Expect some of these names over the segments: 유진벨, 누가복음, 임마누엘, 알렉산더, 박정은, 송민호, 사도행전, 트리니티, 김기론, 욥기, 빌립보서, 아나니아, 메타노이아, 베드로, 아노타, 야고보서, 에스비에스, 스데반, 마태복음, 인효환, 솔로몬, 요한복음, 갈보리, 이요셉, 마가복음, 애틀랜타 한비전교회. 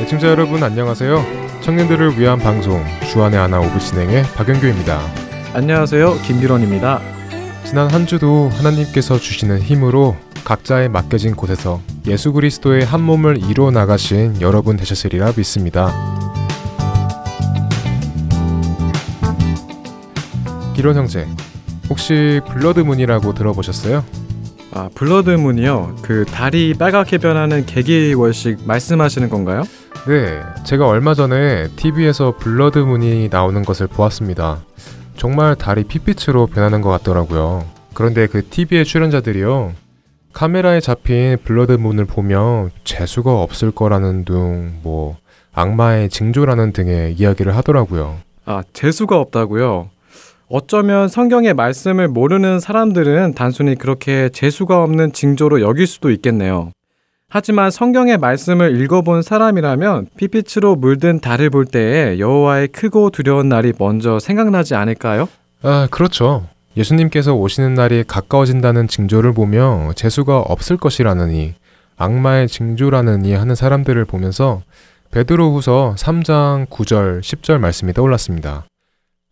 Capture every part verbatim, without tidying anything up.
시청자 여러분 안녕하세요. 청년들을 위한 방송 주안의 하나 오브 진행의 박연규입니다. 안녕하세요. 김기론입니다. 지난 한 주도 하나님께서 주시는 힘으로 각자의 맡겨진 곳에서 예수 그리스도의 한 몸을 이루어 나가신 여러분 되셨으리라 믿습니다. 기론 형제, 혹시 블러드문이라고 들어보셨어요? 아, 블러드문이요? 그 달이 빨갛게 변하는 개기월식 말씀하시는 건가요? 네, 제가 얼마 전에 티비에서 블러드문이 나오는 것을 보았습니다. 정말 달이 핏빛으로 변하는 것 같더라고요. 그런데 그 티비의 출연자들이요, 카메라에 잡힌 블러드문을 보면 재수가 없을 거라는 둥, 뭐 악마의 징조라는 등의 이야기를 하더라고요. 아, 재수가 없다고요? 어쩌면 성경의 말씀을 모르는 사람들은 단순히 그렇게 재수가 없는 징조로 여길 수도 있겠네요. 하지만 성경의 말씀을 읽어본 사람이라면 핏빛으로 물든 달을 볼 때에 여호와의 크고 두려운 날이 먼저 생각나지 않을까요? 아, 그렇죠. 예수님께서 오시는 날이 가까워진다는 징조를 보며 재수가 없을 것이라느니, 악마의 징조라느니 하는 사람들을 보면서 베드로 후서 삼 장 구 절 십 절 말씀이 떠올랐습니다.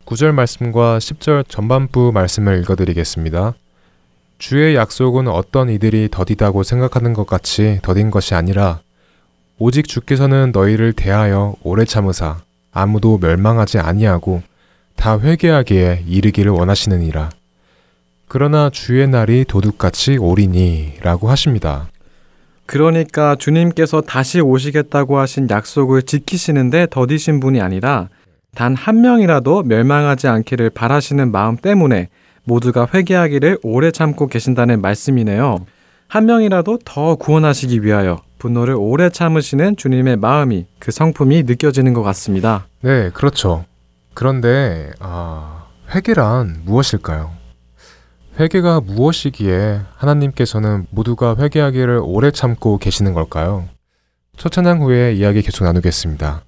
구 절 말씀과 십 절 전반부 말씀을 읽어드리겠습니다. 주의 약속은 어떤 이들이 더디다고 생각하는 것 같이 더딘 것이 아니라 오직 주께서는 너희를 대하여 오래 참으사 아무도 멸망하지 아니하고 다 회개하기에 이르기를 원하시느니라. 그러나 주의 날이 도둑같이 오리니 라고 하십니다. 그러니까 주님께서 다시 오시겠다고 하신 약속을 지키시는데 더디신 분이 아니라 단 한 명이라도 멸망하지 않기를 바라시는 마음 때문에 모두가 회개하기를 오래 참고 계신다는 말씀이네요. 한 명이라도 더 구원하시기 위하여 분노를 오래 참으시는 주님의 마음이, 그 성품이 느껴지는 것 같습니다. 네, 그렇죠. 그런데 아, 회개란 무엇일까요? 회개가 무엇이기에 하나님께서는 모두가 회개하기를 오래 참고 계시는 걸까요? 첫 찬양 후에 이야기 계속 나누겠습니다.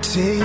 To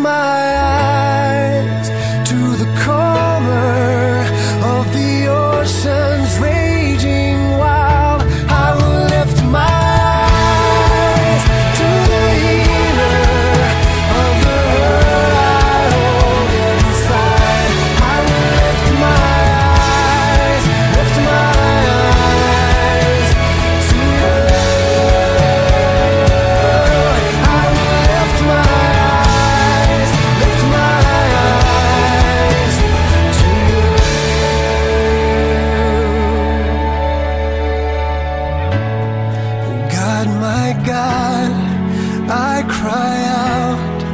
my eyes to the corner of the ocean's raging wild. I will lift my eyes to the healer of the hurt I hold inside. I will lift my eyes, lift my eyes to you. I will lift my eyes, lift my eyes to you. Oh God, my God, I cry out.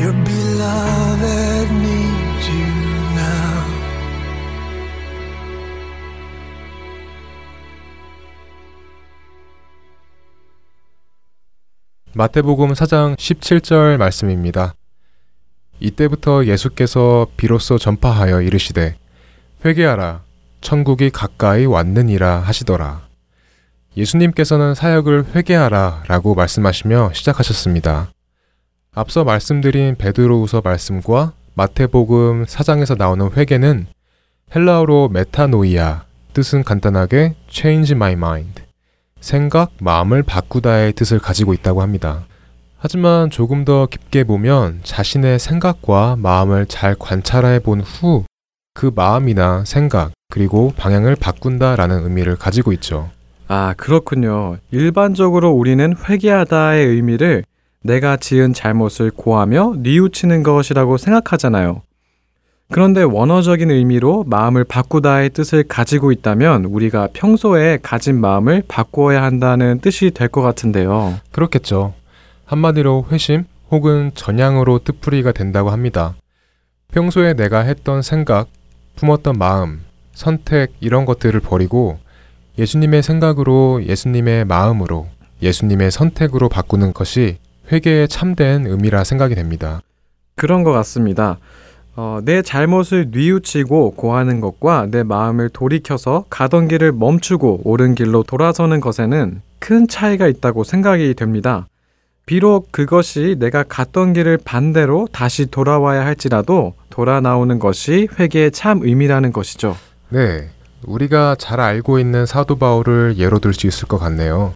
Your beloved needs you now. 마태복음 사 장 십칠 절 말씀입니다. 이때부터 예수께서 비로소 전파하여 이르시되 회개하라 천국이 가까이 왔느니라 하시더라. 예수님께서는 사역을 회개하라 라고 말씀하시며 시작하셨습니다. 앞서 말씀드린 베드로후서 말씀과 마태복음 사 장에서 나오는 회개는 헬라어로 메타노이아, 뜻은 간단하게 change my mind, 생각, 마음을 바꾸다의 뜻을 가지고 있다고 합니다. 하지만 조금 더 깊게 보면 자신의 생각과 마음을 잘 관찰해 본 후 그 마음이나 생각, 그리고 방향을 바꾼다 라는 의미를 가지고 있죠. 아, 그렇군요. 일반적으로 우리는 회개하다의 의미를 내가 지은 잘못을 고하며 뉘우치는 것이라고 생각하잖아요. 그런데 원어적인 의미로 마음을 바꾸다의 뜻을 가지고 있다면 우리가 평소에 가진 마음을 바꾸어야 한다는 뜻이 될 것 같은데요. 그렇겠죠. 한마디로 회심 혹은 전향으로 뜻풀이가 된다고 합니다. 평소에 내가 했던 생각, 품었던 마음, 선택 이런 것들을 버리고 예수님의 생각으로, 예수님의 마음으로, 예수님의 선택으로 바꾸는 것이 회개의 참된 의미라 생각이 됩니다. 그런 것 같습니다. 어, 내 잘못을 뉘우치고 고하는 것과 내 마음을 돌이켜서 가던 길을 멈추고 옳은 길로 돌아서는 것에는 큰 차이가 있다고 생각이 됩니다. 비록 그것이 내가 갔던 길을 반대로 다시 돌아와야 할지라도 돌아 나오는 것이 회개의 참 의미라는 것이죠. 네, 우리가 잘 알고 있는 사도 바울을 예로 들 수 있을 것 같네요.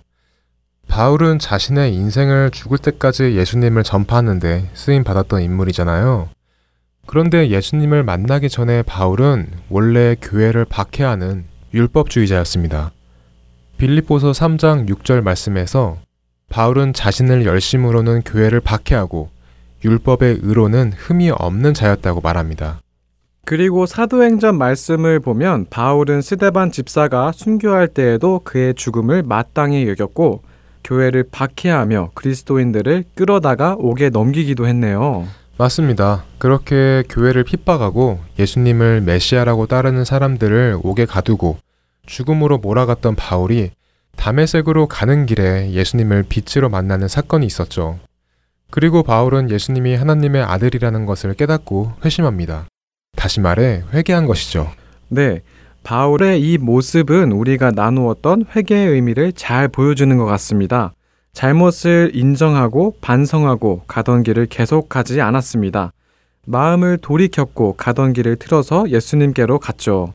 바울은 자신의 인생을 죽을 때까지 예수님을 전파하는데 쓰임받았던 인물이잖아요. 그런데 예수님을 만나기 전에 바울은 원래 교회를 박해하는 율법주의자였습니다. 빌립보서 삼 장 육 절 말씀에서 바울은 자신을 열심으로는 교회를 박해하고 율법의 의로는 흠이 없는 자였다고 말합니다. 그리고 사도행전 말씀을 보면 바울은 스데반 집사가 순교할 때에도 그의 죽음을 마땅히 여겼고 교회를 박해하며 그리스도인들을 끌어다가 옥에 넘기기도 했네요. 맞습니다. 그렇게 교회를 핍박하고 예수님을 메시아라고 따르는 사람들을 옥에 가두고 죽음으로 몰아갔던 바울이 다메섹으로 가는 길에 예수님을 빛으로 만나는 사건이 있었죠. 그리고 바울은 예수님이 하나님의 아들이라는 것을 깨닫고 회심합니다. 다시 말해 회개한 것이죠. 네, 바울의 이 모습은 우리가 나누었던 회개의 의미를 잘 보여주는 것 같습니다. 잘못을 인정하고 반성하고 가던 길을 계속 가지 않았습니다. 마음을 돌이켰고 가던 길을 틀어서 예수님께로 갔죠.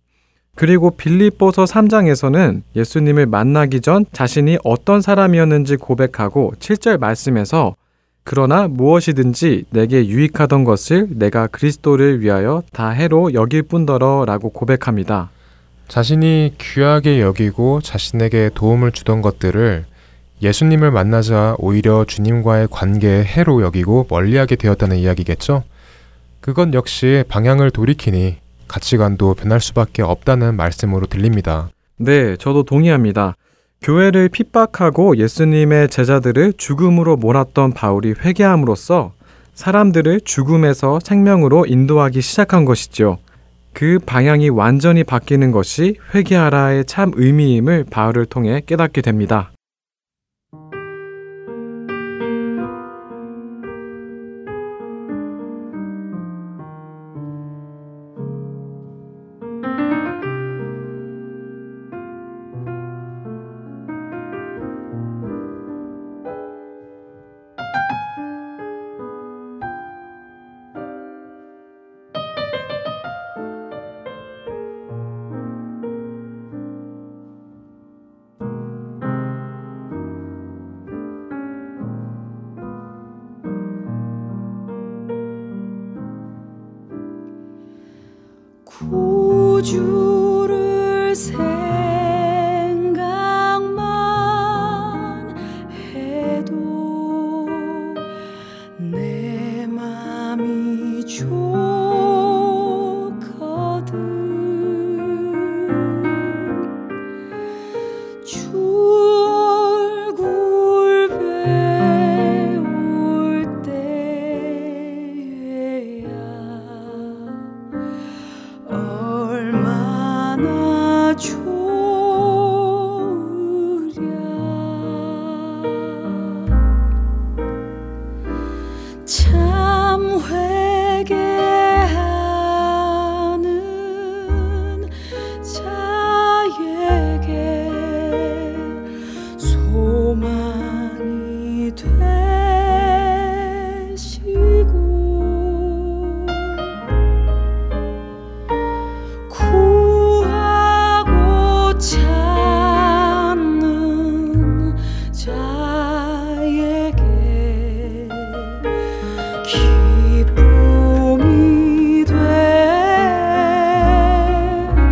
그리고 빌립보서 삼 장에서는 예수님을 만나기 전 자신이 어떤 사람이었는지 고백하고 칠 절 말씀에서 그러나 무엇이든지 내게 유익하던 것을 내가 그리스도를 위하여 다 해로 여길 뿐더러 라고 고백합니다. 자신이 귀하게 여기고 자신에게 도움을 주던 것들을 예수님을 만나자 오히려 주님과의 관계에 해로 여기고 멀리하게 되었다는 이야기겠죠? 그건 역시 방향을 돌이키니 가치관도 변할 수밖에 없다는 말씀으로 들립니다. 네, 저도 동의합니다. 교회를 핍박하고 예수님의 제자들을 죽음으로 몰았던 바울이 회개함으로써 사람들을 죽음에서 생명으로 인도하기 시작한 것이죠. 그 방향이 완전히 바뀌는 것이 회개하라의 참 의미임을 바울을 통해 깨닫게 됩니다. 주를 생각만 해도 내 맘이 좋거든. 주 얼굴 배울 때야 얼마나 좋으랴. 참 회개하는 자에게 소망이 되시고 구하고 찾는 자에게 기쁨이 되신다.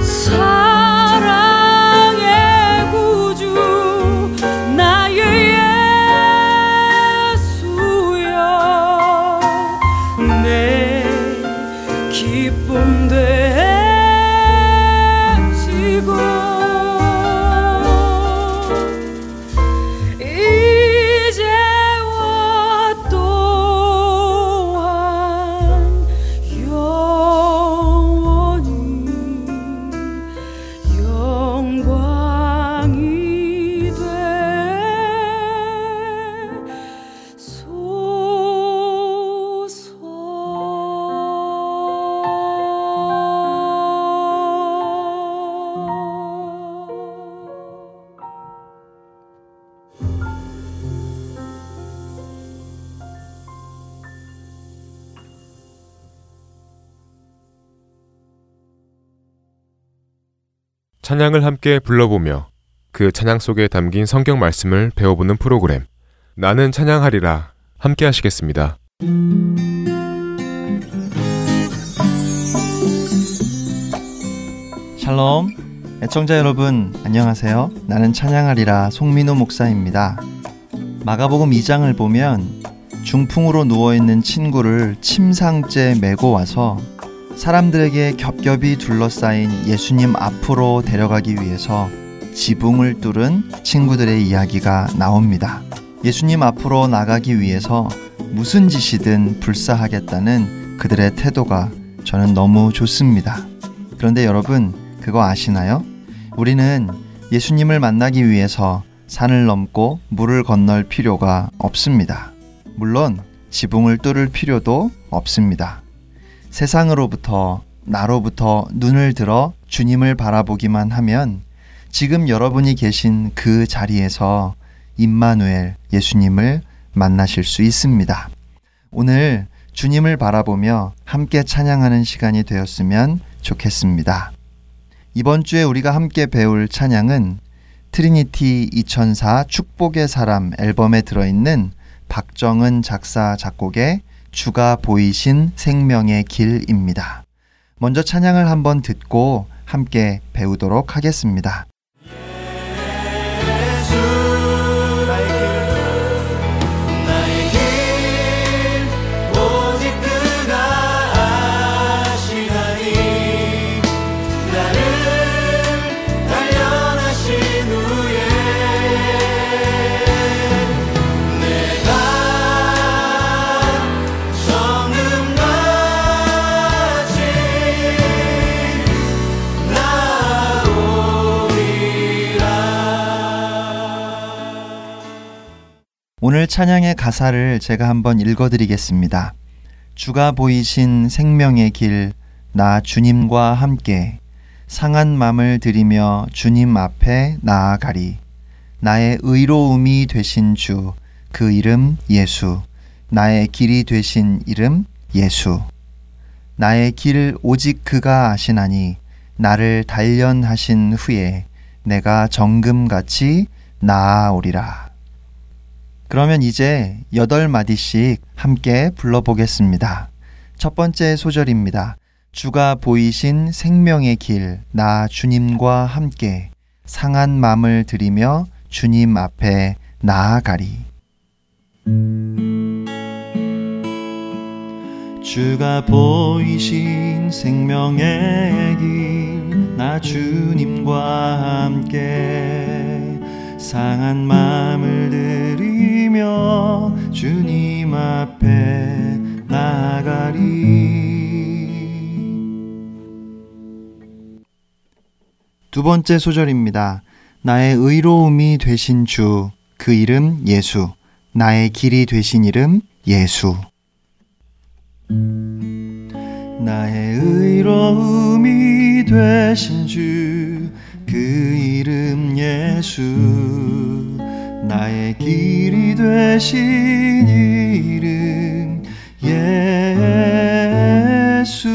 사랑의 구주 나의 예수여 내 기쁨 되시고 이제와 또한 영원히 영광이 되소서. 찬양을 함께 불러보며 그 찬양 속에 담긴 성경 말씀을 배워보는 프로그램 나는 찬양하리라 함께 하시겠습니다. 샬롬 애청자 여러분 안녕하세요. 나는 찬양하리라 송민호 목사입니다. 마가복음 이 장을 보면 중풍으로 누워있는 친구를 침상째 메고 와서 사람들에게 겹겹이 둘러싸인 예수님 앞으로 데려가기 위해서 지붕을 뚫은 친구들의 이야기가 나옵니다. 예수님 앞으로 나가기 위해서 무슨 짓이든 불사하겠다는 그들의 태도가 저는 너무 좋습니다. 그런데 여러분 그거 아시나요? 우리는 예수님을 만나기 위해서 산을 넘고 물을 건널 필요가 없습니다. 물론 지붕을 뚫을 필요도 없습니다. 세상으로부터 나로부터 눈을 들어 주님을 바라보기만 하면 지금 여러분이 계신 그 자리에서 임마누엘 예수님을 만나실 수 있습니다. 오늘 주님을 바라보며 함께 찬양하는 시간이 되었으면 좋겠습니다. 이번 주에 우리가 함께 배울 찬양은 트리니티 이천사 축복의 사람 앨범에 들어있는 박정은 작사 작곡의 주가 보이신 생명의 길입니다. 먼저 찬양을 한번 듣고 함께 배우도록 하겠습니다. 내 오늘 찬양의 가사를 제가 한번 읽어드리겠습니다. 주가 보이신 생명의 길, 나 주님과 함께 상한 맘을 들이며 주님 앞에 나아가리. 나의 의로움이 되신 주, 그 이름 예수. 나의 길이 되신 이름 예수. 나의 길 오직 그가 아시나니 나를 단련하신 후에 내가 정금같이 나아오리라. 그러면 이제 여덟 마디씩 함께 불러보겠습니다. 첫 번째 소절입니다. 주가 보이신 생명의 길, 나 주님과 함께 상한 맘을 들이며 주님 앞에 나아가리. 주가 보이신 생명의 길, 나 주님과 함께 상한 맘을 들이며 주님 앞에 나아가리. 두 번째 소절입니다. 나의 의로움이 되신 주, 그 이름 예수. 나의 길이 되신 이름 예수. 나의 의로움이 되신 주, 그 이름 예수. 나의 길이 되신 이름 예수.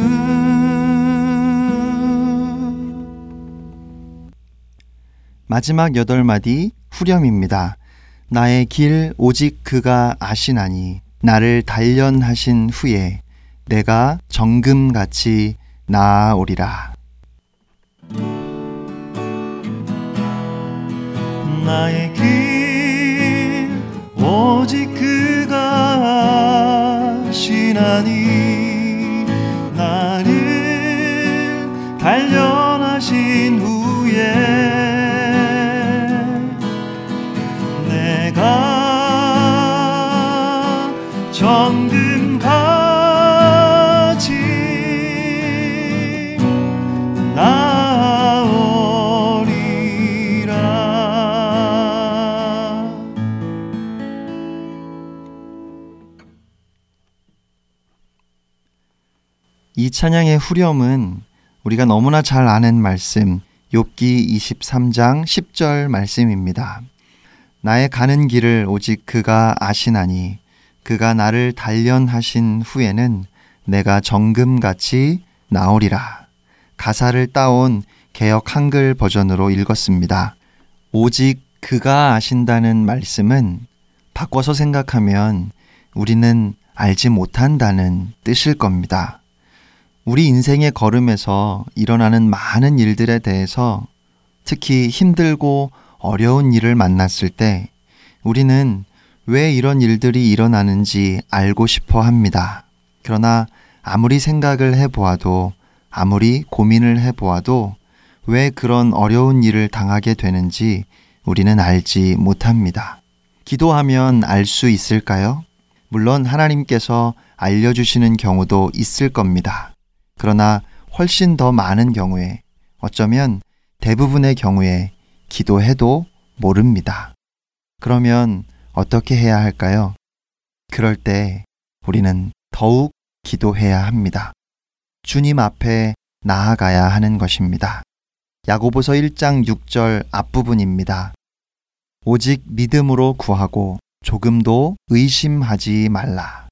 마지막 여덟 마디 후렴입니다. 나의 길 오직 그가 아시나니 나를 단련하신 후에 내가 정금같이 나아오리라. 나의 길 오직 그가 아시나니 나를 단련하신 후에 내가 정금같이 이 찬양의 후렴은 우리가 너무나 잘 아는 말씀 욥기 이십삼 장 십 절 말씀입니다. 나의 가는 길을 오직 그가 아시나니 그가 나를 단련하신 후에는 내가 정금같이 나오리라. 가사를 따온 개역 한글 버전으로 읽었습니다. 오직 그가 아신다는 말씀은 바꿔서 생각하면 우리는 알지 못한다는 뜻일 겁니다. 우리 인생의 걸음에서 일어나는 많은 일들에 대해서 특히 힘들고 어려운 일을 만났을 때 우리는 왜 이런 일들이 일어나는지 알고 싶어 합니다. 그러나 아무리 생각을 해보아도 아무리 고민을 해보아도 왜 그런 어려운 일을 당하게 되는지 우리는 알지 못합니다. 기도하면 알 수 있을까요? 물론 하나님께서 알려주시는 경우도 있을 겁니다. 그러나 훨씬 더 많은 경우에, 어쩌면 대부분의 경우에 기도해도 모릅니다. 그러면 어떻게 해야 할까요? 그럴 때 우리는 더욱 기도해야 합니다. 주님 앞에 나아가야 하는 것입니다. 야고보서 일 장 육 절 앞부분입니다. 오직 믿음으로 구하고 조금도 의심하지 말라.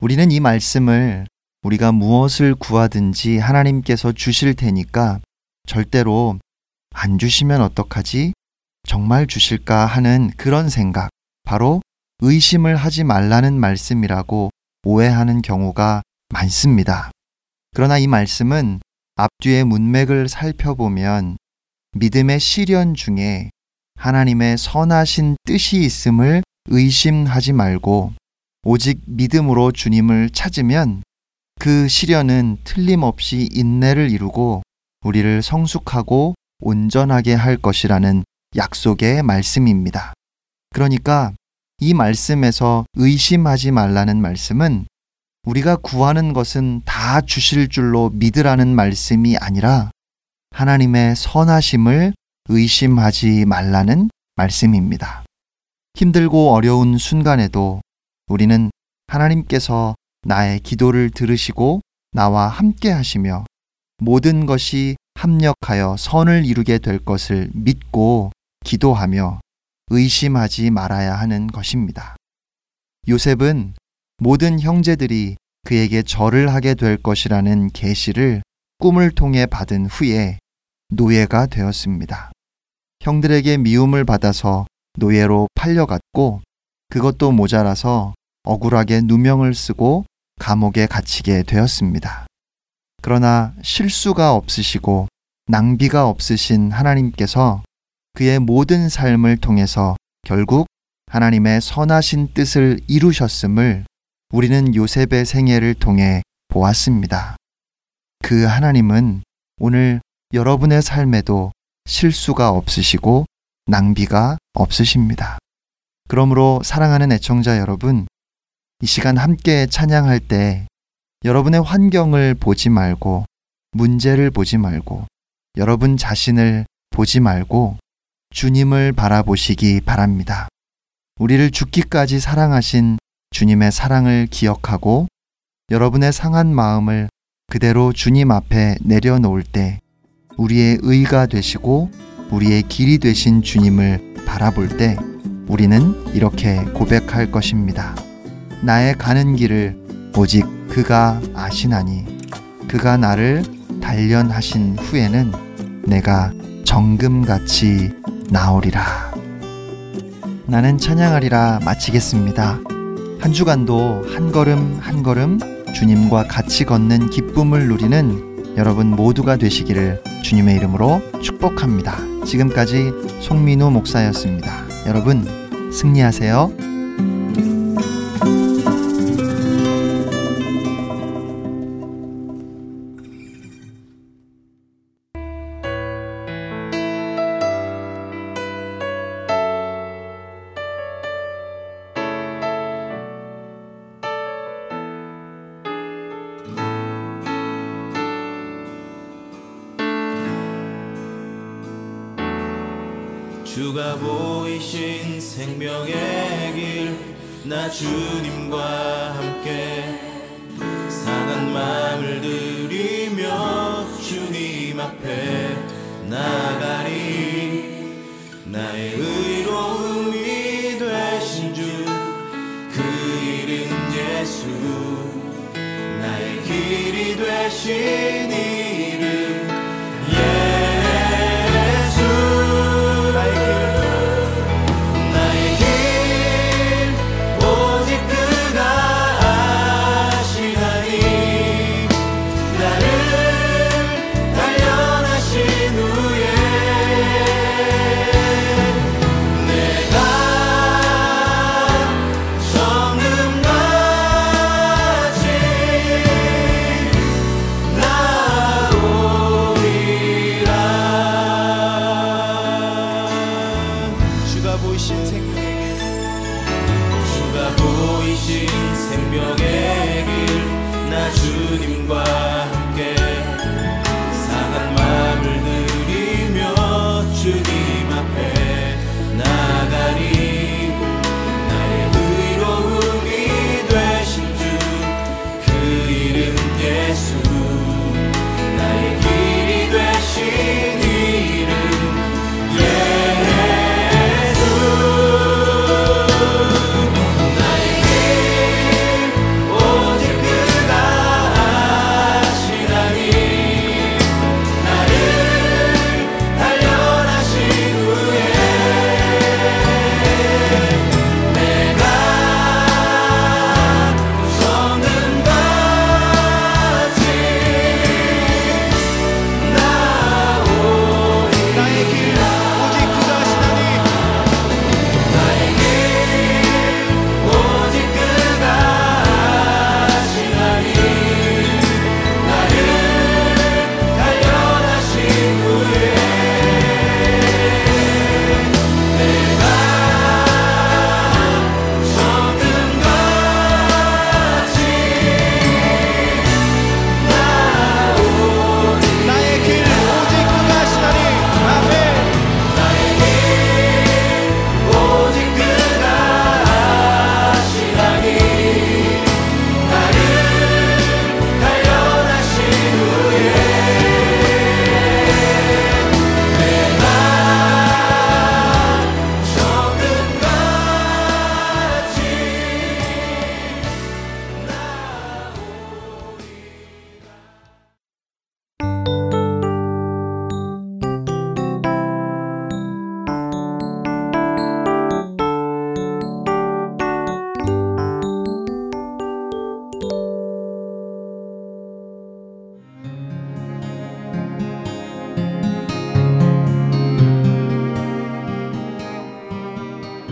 우리는 이 말씀을 우리가 무엇을 구하든지 하나님께서 주실 테니까 절대로 안 주시면 어떡하지? 정말 주실까 하는 그런 생각, 바로 의심을 하지 말라는 말씀이라고 오해하는 경우가 많습니다. 그러나 이 말씀은 앞뒤의 문맥을 살펴보면 믿음의 시련 중에 하나님의 선하신 뜻이 있음을 의심하지 말고 오직 믿음으로 주님을 찾으면 그 시련은 틀림없이 인내를 이루고 우리를 성숙하고 온전하게 할 것이라는 약속의 말씀입니다. 그러니까 이 말씀에서 의심하지 말라는 말씀은 우리가 구하는 것은 다 주실 줄로 믿으라는 말씀이 아니라 하나님의 선하심을 의심하지 말라는 말씀입니다. 힘들고 어려운 순간에도 우리는 하나님께서 나의 기도를 들으시고 나와 함께 하시며 모든 것이 합력하여 선을 이루게 될 것을 믿고 기도하며 의심하지 말아야 하는 것입니다. 요셉은 모든 형제들이 그에게 절을 하게 될 것이라는 계시를 꿈을 통해 받은 후에 노예가 되었습니다. 형들에게 미움을 받아서 노예로 팔려갔고 그것도 모자라서 억울하게 누명을 쓰고 감옥에 갇히게 되었습니다. 그러나 실수가 없으시고 낭비가 없으신 하나님께서 그의 모든 삶을 통해서 결국 하나님의 선하신 뜻을 이루셨음을 우리는 요셉의 생애를 통해 보았습니다. 그 하나님은 오늘 여러분의 삶에도 실수가 없으시고 낭비가 없으십니다. 그러므로 사랑하는 애청자 여러분, 이 시간 함께 찬양할 때 여러분의 환경을 보지 말고, 문제를 보지 말고, 여러분 자신을 보지 말고 주님을 바라보시기 바랍니다. 우리를 죽기까지 사랑하신 주님의 사랑을 기억하고 여러분의 상한 마음을 그대로 주님 앞에 내려놓을 때 우리의 의가 되시고 우리의 길이 되신 주님을 바라볼 때 우리는 이렇게 고백할 것입니다. 나의 가는 길을 오직 그가 아시나니 그가 나를 단련하신 후에는 내가 정금같이 나오리라. 나는 찬양하리라 마치겠습니다. 한 주간도 한 걸음 한 걸음 주님과 같이 걷는 기쁨을 누리는 여러분 모두가 되시기를 주님의 이름으로 축복합니다. 지금까지 송민호 목사였습니다. 여러분 승리하세요. 주가 보이신 생명의 길 나 주님과 함께 상한 마음을 들이며 주님 앞에 나아가리. 나의 의로움이 되신 주 그 이름 예수 나의 길이 되신 이름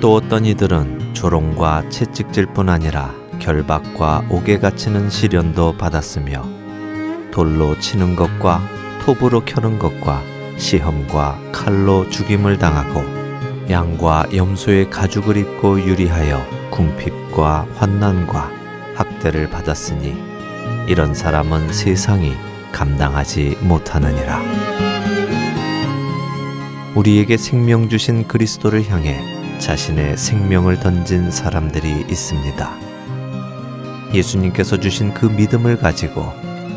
일깨워두었던 이들은 조롱과 채찍질뿐 아니라 결박과 옥에 갇히는 시련도 받았으며 돌로 치는 것과 톱으로 켜는 것과 시험과 칼로 죽임을 당하고 양과 염소의 가죽을 입고 유리하여 궁핍과 환난과 학대를 받았으니 이런 사람은 세상이 감당하지 못하느니라. 우리에게 생명 주신 그리스도를 향해 자신의 생명을 던진 사람들이 있습니다. 예수님께서 주신 그 믿음을 가지고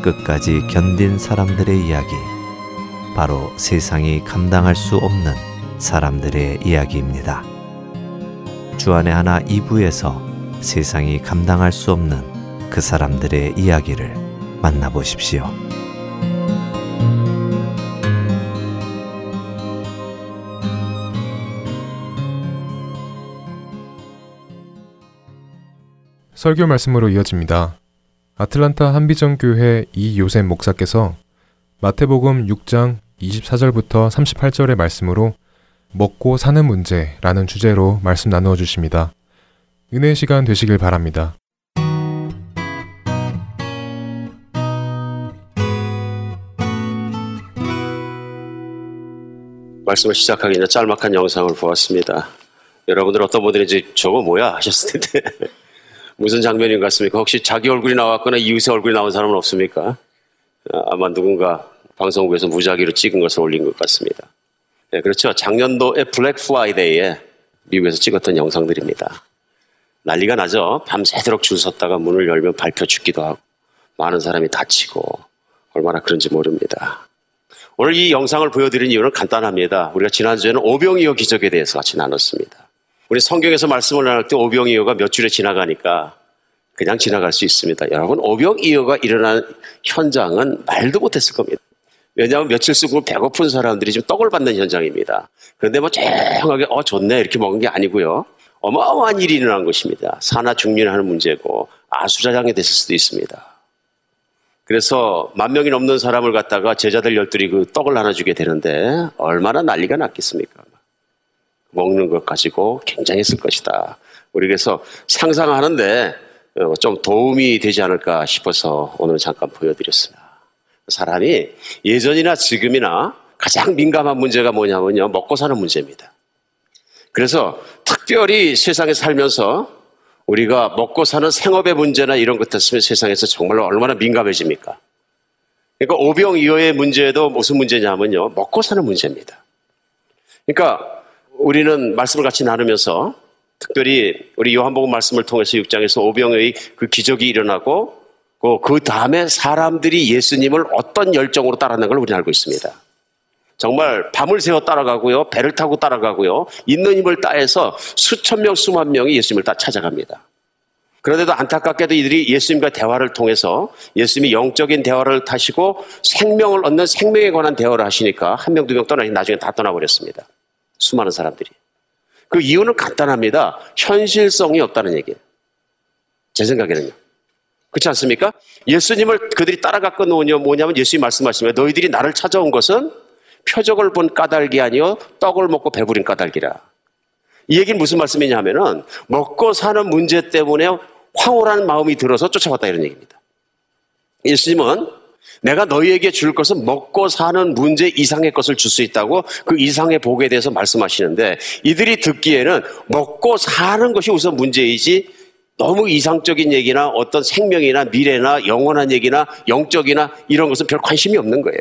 끝까지 견딘 사람들의 이야기, 바로 세상이 감당할 수 없는 사람들의 이야기입니다. 주안의 하나 이 부에서 세상이 감당할 수 없는 그 사람들의 이야기를 만나보십시오. 설교 말씀으로 이어집니다. 애틀랜타 한비전교회 이요셉 목사께서 마태복음 육 장 이십사 절부터 삼십팔 절의 말씀으로 먹고 사는 문제라는 주제로 말씀 나누어 주십니다. 은혜의 시간 되시길 바랍니다. 말씀을 시작하기 전에 짤막한 영상을 보았습니다. 여러분들 어떤 분들인지 저거 뭐야 하셨을 텐데 무슨 장면인 것 같습니까? 혹시 자기 얼굴이 나왔거나 이웃의 얼굴이 나온 사람은 없습니까? 아마 누군가 방송국에서 무작위로 찍은 것을 올린 것 같습니다. 네, 그렇죠. 작년도의 블랙프라이데이에 미국에서 찍었던 영상들입니다. 난리가 나죠. 밤새도록 줄 섰다가 문을 열면 밟혀 죽기도 하고 많은 사람이 다치고 얼마나 그런지 모릅니다. 오늘 이 영상을 보여드린 이유는 간단합니다. 우리가 지난주에는 오병이어 기적에 대해서 같이 나눴습니다. 우리 성경에서 말씀을 나눌 때 오병이어가 몇 줄에 지나가니까 그냥 지나갈 수 있습니다. 여러분, 오병이어가 일어난 현장은 말도 못했을 겁니다. 왜냐하면 며칠 쓰고 배고픈 사람들이 지금 떡을 받는 현장입니다. 그런데 뭐 조용하게 어 좋네 이렇게 먹은 게 아니고요. 어마어마한 일이 일어난 것입니다. 산하 중민하는 문제고 아수라장이 됐을 수도 있습니다. 그래서 만 명이 넘는 사람을 갖다가 제자들 열둘이 그 떡을 나눠주게 되는데 얼마나 난리가 났겠습니까? 먹는 것 가지고 굉장했을 것이다. 우리 그래서 상상하는데 좀 도움이 되지 않을까 싶어서 오늘 잠깐 보여드렸습니다. 사람이 예전이나 지금이나 가장 민감한 문제가 뭐냐면요, 먹고 사는 문제입니다. 그래서 특별히 세상에 살면서 우리가 먹고 사는 생업의 문제나 이런 것 같으면 세상에서 정말로 얼마나 민감해집니까? 그러니까 오병이어의 문제도 무슨 문제냐면요, 먹고 사는 문제입니다. 그러니까 우리는 말씀을 같이 나누면서 특별히 우리 요한복음 말씀을 통해서 육 장에서 오병이어의 그 기적이 일어나고 그 다음에 사람들이 예수님을 어떤 열정으로 따라하는 걸 우리는 알고 있습니다. 정말 밤을 새워 따라가고요. 배를 타고 따라가고요. 있는 힘을 다해서 수천 명, 수만 명이 예수님을 다 찾아갑니다. 그런데도 안타깝게도 이들이 예수님과 대화를 통해서 예수님이 영적인 대화를 타시고 생명을 얻는 생명에 관한 대화를 하시니까 한 명, 두 명 떠나니 나중에 다 떠나버렸습니다. 수많은 사람들이. 그 이유는 간단합니다. 현실성이 없다는 얘기예요. 제 생각에는요. 그렇지 않습니까? 예수님을 그들이 따라갔고 뭐냐면 예수님 말씀하시면 너희들이 나를 찾아온 것은 표적을 본 까닭이 아니요 떡을 먹고 배부린 까닭이라. 이 얘기는 무슨 말씀이냐면은 먹고 사는 문제 때문에 황홀한 마음이 들어서 쫓아왔다 이런 얘기입니다. 예수님은 내가 너희에게 줄 것은 먹고 사는 문제 이상의 것을 줄 수 있다고 그 이상의 복에 대해서 말씀하시는데 이들이 듣기에는 먹고 사는 것이 우선 문제이지 너무 이상적인 얘기나 어떤 생명이나 미래나 영원한 얘기나 영적이나 이런 것은 별 관심이 없는 거예요.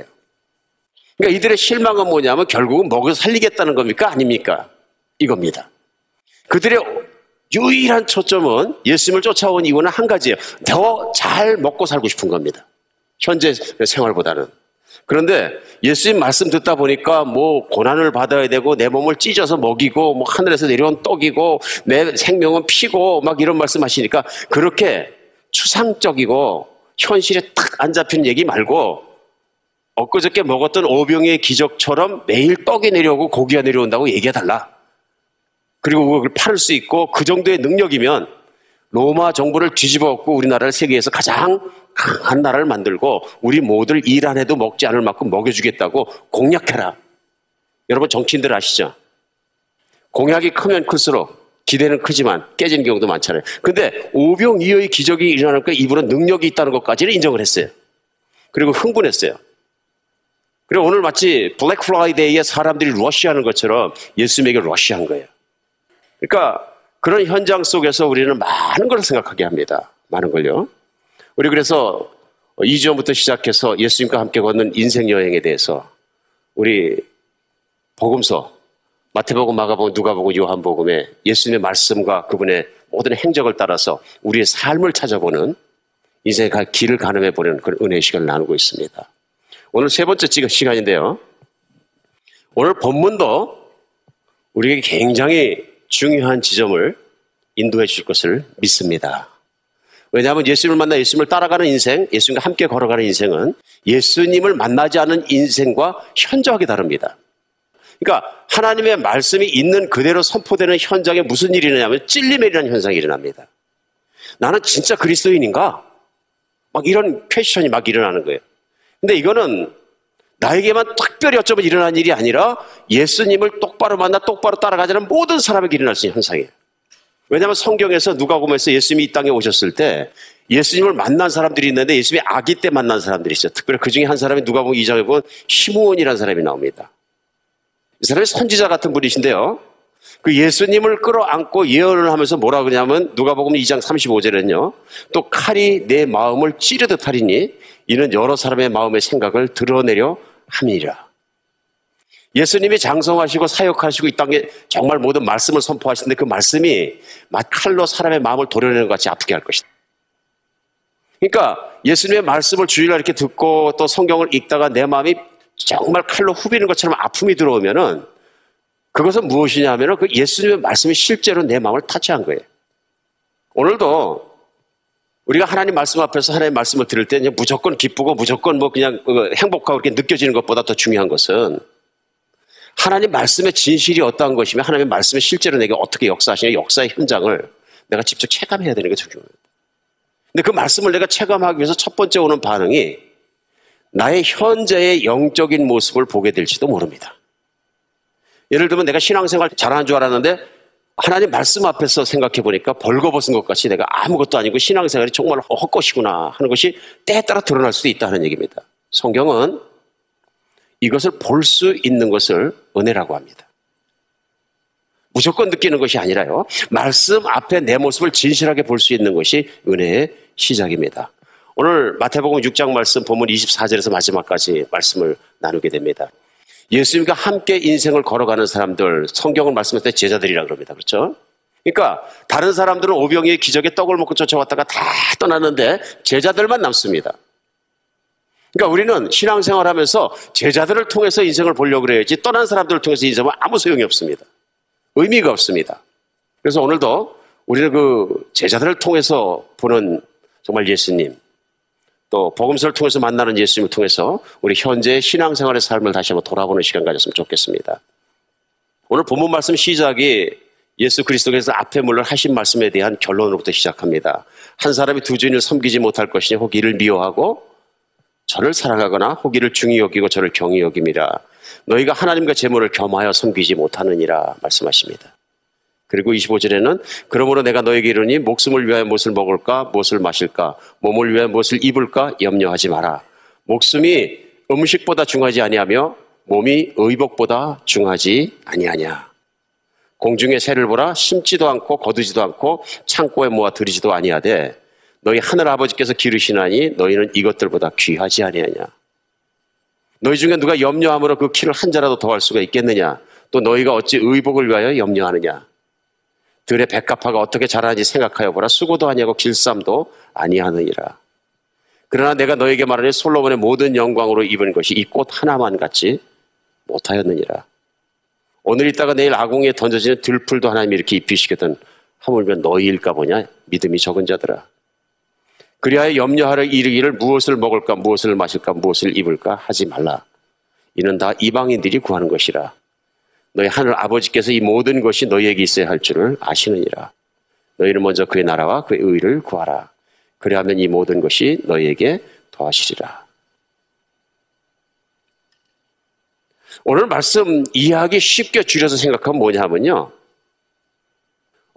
그러니까 이들의 실망은 뭐냐면 결국은 먹여 살리겠다는 겁니까? 아닙니까? 이겁니다. 그들의 유일한 초점은 예수님을 쫓아온 이유는 한 가지예요. 더 잘 먹고 살고 싶은 겁니다. 현재 생활보다는. 그런데 예수님 말씀 듣다 보니까 뭐 고난을 받아야 되고 내 몸을 찢어서 먹이고 뭐 하늘에서 내려온 떡이고 내 생명은 피고 막 이런 말씀 하시니까 그렇게 추상적이고 현실에 탁 안 잡힌 얘기 말고 엊그저께 먹었던 오병이어의 기적처럼 매일 떡이 내려오고 고기가 내려온다고 얘기해달라. 그리고 그걸 팔을 수 있고 그 정도의 능력이면 로마 정부를 뒤집어엎고 우리나라를 세계에서 가장 강한 나라를 만들고 우리 모두를 일 안 해도 먹지 않을 만큼 먹여주겠다고 공약해라. 여러분 정치인들 아시죠? 공약이 크면 클수록 기대는 크지만 깨지는 경우도 많잖아요. 근데 오병이어의 기적이 일어나니까 이분은 능력이 있다는 것까지는 인정을 했어요. 그리고 흥분했어요. 그리고 오늘 마치 블랙 프라이데이에 사람들이 러쉬하는 것처럼 예수님에게 러쉬한 거예요. 그러니까 그런 현장 속에서 우리는 많은 걸 생각하게 합니다. 많은 걸요. 우리 그래서 이 주부터 시작해서 예수님과 함께 걷는 인생 여행에 대해서 우리 복음서 마태복음, 마가복음, 누가복음, 요한복음에 예수님의 말씀과 그분의 모든 행적을 따라서 우리의 삶을 찾아보는 인생의 길을 가늠해 보려는 그런 은혜의 시간을 나누고 있습니다. 오늘 세 번째 시간인데요. 오늘 본문도 우리에게 굉장히 중요한 지점을 인도해 주실 것을 믿습니다. 왜냐하면 예수님을 만나 예수님을 따라가는 인생, 예수님과 함께 걸어가는 인생은 예수님을 만나지 않은 인생과 현저하게 다릅니다. 그러니까 하나님의 말씀이 있는 그대로 선포되는 현장에 무슨 일이 일어나냐면 찔림이라는 현상이 일어납니다. 나는 진짜 그리스도인인가? 막 이런 퀘스천이 막 일어나는 거예요. 근데 이거는 나에게만 특별히 어쩌면 일어난 일이 아니라 예수님을 똑바로 만나 똑바로 따라가자는 모든 사람에게 일어날 수 있는 현상이에요. 왜냐하면 성경에서 누가복음에서 예수님이 이 땅에 오셨을 때 예수님을 만난 사람들이 있는데 예수님이 아기 때 만난 사람들이 있어요. 특별히 그 중에 한 사람이 누가복음 이 장에 보면 시므온이라는 사람이 나옵니다. 이 사람이 선지자 같은 분이신데요. 그 예수님을 끌어안고 예언을 하면서 뭐라 그러냐면 누가복음 이 장 삼십오 절에는요. 또 칼이 내 마음을 찌르듯 하리니 이는 여러 사람의 마음의 생각을 드러내려 함이니라. 예수님이 장성하시고 사역하시고 이 땅에 정말 모든 말씀을 선포하시는데 그 말씀이 칼로 사람의 마음을 도려내는 것 같이 아프게 할 것이다. 그러니까 예수님의 말씀을 주일날 이렇게 듣고 또 성경을 읽다가 내 마음이 정말 칼로 후비는 것처럼 아픔이 들어오면은 그것은 무엇이냐 하면은 그 예수님의 말씀이 실제로 내 마음을 터치한 거예요. 오늘도 우리가 하나님 말씀 앞에서 하나님 말씀을 들을 때 이제 무조건 기쁘고 무조건 뭐 그냥 행복하고 이렇게 느껴지는 것보다 더 중요한 것은 하나님 말씀의 진실이 어떠한 것이며 하나님의 말씀이 실제로 내게 어떻게 역사하시냐 역사의 현장을 내가 직접 체감해야 되는 게 중요합니다. 근데 그 말씀을 내가 체감하기 위해서 첫 번째 오는 반응이 나의 현재의 영적인 모습을 보게 될지도 모릅니다. 예를 들면 내가 신앙생활 잘하는 줄 알았는데 하나님 말씀 앞에서 생각해 보니까 벌거벗은 것 같이 내가 아무것도 아니고 신앙생활이 정말 헛것이구나 하는 것이 때에 따라 드러날 수도 있다는 얘기입니다. 성경은 이것을 볼 수 있는 것을 은혜라고 합니다. 무조건 느끼는 것이 아니라요. 말씀 앞에 내 모습을 진실하게 볼 수 있는 것이 은혜의 시작입니다. 오늘 마태복음 육 장 말씀 본문 이십사 절에서 마지막까지 말씀을 나누게 됩니다. 예수님과 함께 인생을 걸어가는 사람들, 성경을 말씀할 때 제자들이라 그럽니다. 그렇죠? 그러니까 다른 사람들은 오병이의 기적에 떡을 먹고 쫓아왔다가 다 떠났는데 제자들만 남습니다. 그러니까 우리는 신앙생활하면서 제자들을 통해서 인생을 보려고 해야지 떠난 사람들을 통해서 인생은 아무 소용이 없습니다. 의미가 없습니다. 그래서 오늘도 우리는 그 제자들을 통해서 보는 정말 예수님, 또 복음서를 통해서 만나는 예수님을 통해서 우리 현재의 신앙생활의 삶을 다시 한번 돌아보는 시간 가졌으면 좋겠습니다. 오늘 본문 말씀 시작이 예수 그리스도께서 앞에 물론 하신 말씀에 대한 결론으로부터 시작합니다. 한 사람이 두 주인을 섬기지 못할 것이니 혹 이를 미워하고 저를 사랑하거나 혹 이를 중히 여기고 저를 경히 여김이라. 너희가 하나님과 재물을 겸하여 섬기지 못하느니라 말씀하십니다. 그리고 이십오 절에는 그러므로 내가 너에게 이르니 목숨을 위하여 무엇을 먹을까 무엇을 마실까 몸을 위하여 무엇을 입을까 염려하지 마라. 목숨이 음식보다 중하지 아니하며 몸이 의복보다 중하지 아니하냐. 공중의 새를 보라. 심지도 않고 거두지도 않고 창고에 모아 들이지도 아니하되 너희 하늘 아버지께서 기르시나니 너희는 이것들보다 귀하지 아니하냐. 너희 중에 누가 염려함으로 그 키를 한 자라도 더할 수가 있겠느냐. 또 너희가 어찌 의복을 위하여 염려하느냐. 들의 백합화가 어떻게 자라는지 생각하여 보라. 수고도 아니하고 길쌈도 아니하느니라. 그러나 내가 너에게 말하니 솔로몬의 모든 영광으로 입은 것이 이 꽃 하나만 같지 못하였느니라. 오늘 있다가 내일 아궁이에 던져지는 들풀도 하나님이 이렇게 입히시거든 하물며 너희일까 보냐 믿음이 적은 자들아. 그리하여 염려하려 이르기를 무엇을 먹을까 무엇을 마실까 무엇을 입을까 하지 말라. 이는 다 이방인들이 구하는 것이라. 너희 하늘 아버지께서 이 모든 것이 너희에게 있어야 할 줄을 아시느니라. 너희는 먼저 그의 나라와 그의 의를 구하라. 그리하면 이 모든 것이 너희에게 더하시리라. 오늘 말씀 이해하기 쉽게 줄여서 생각하면 뭐냐 하면요.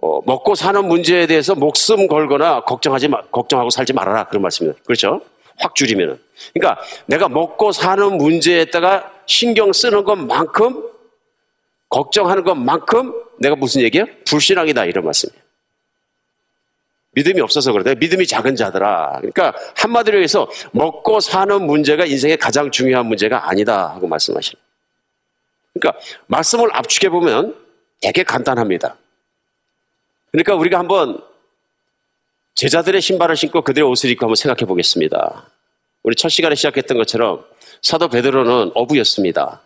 어, 먹고 사는 문제에 대해서 목숨 걸거나 걱정하지 마, 걱정하고 살지 말아라. 그런 말씀입니다. 그렇죠? 확 줄이면은. 그러니까 내가 먹고 사는 문제에다가 신경 쓰는 것만큼, 걱정하는 것만큼 내가 무슨 얘기예요? 불신앙이다. 이런 말씀이에요. 믿음이 없어서 그러다. 믿음이 작은 자더라. 그러니까 한마디로 해서 먹고 사는 문제가 인생의 가장 중요한 문제가 아니다 하고 말씀하시는. 그러니까 말씀을 압축해 보면 되게 간단합니다. 그러니까 우리가 한번 제자들의 신발을 신고 그들의 옷을 입고 한번 생각해 보겠습니다. 우리 첫 시간에 시작했던 것처럼 사도 베드로는 어부였습니다.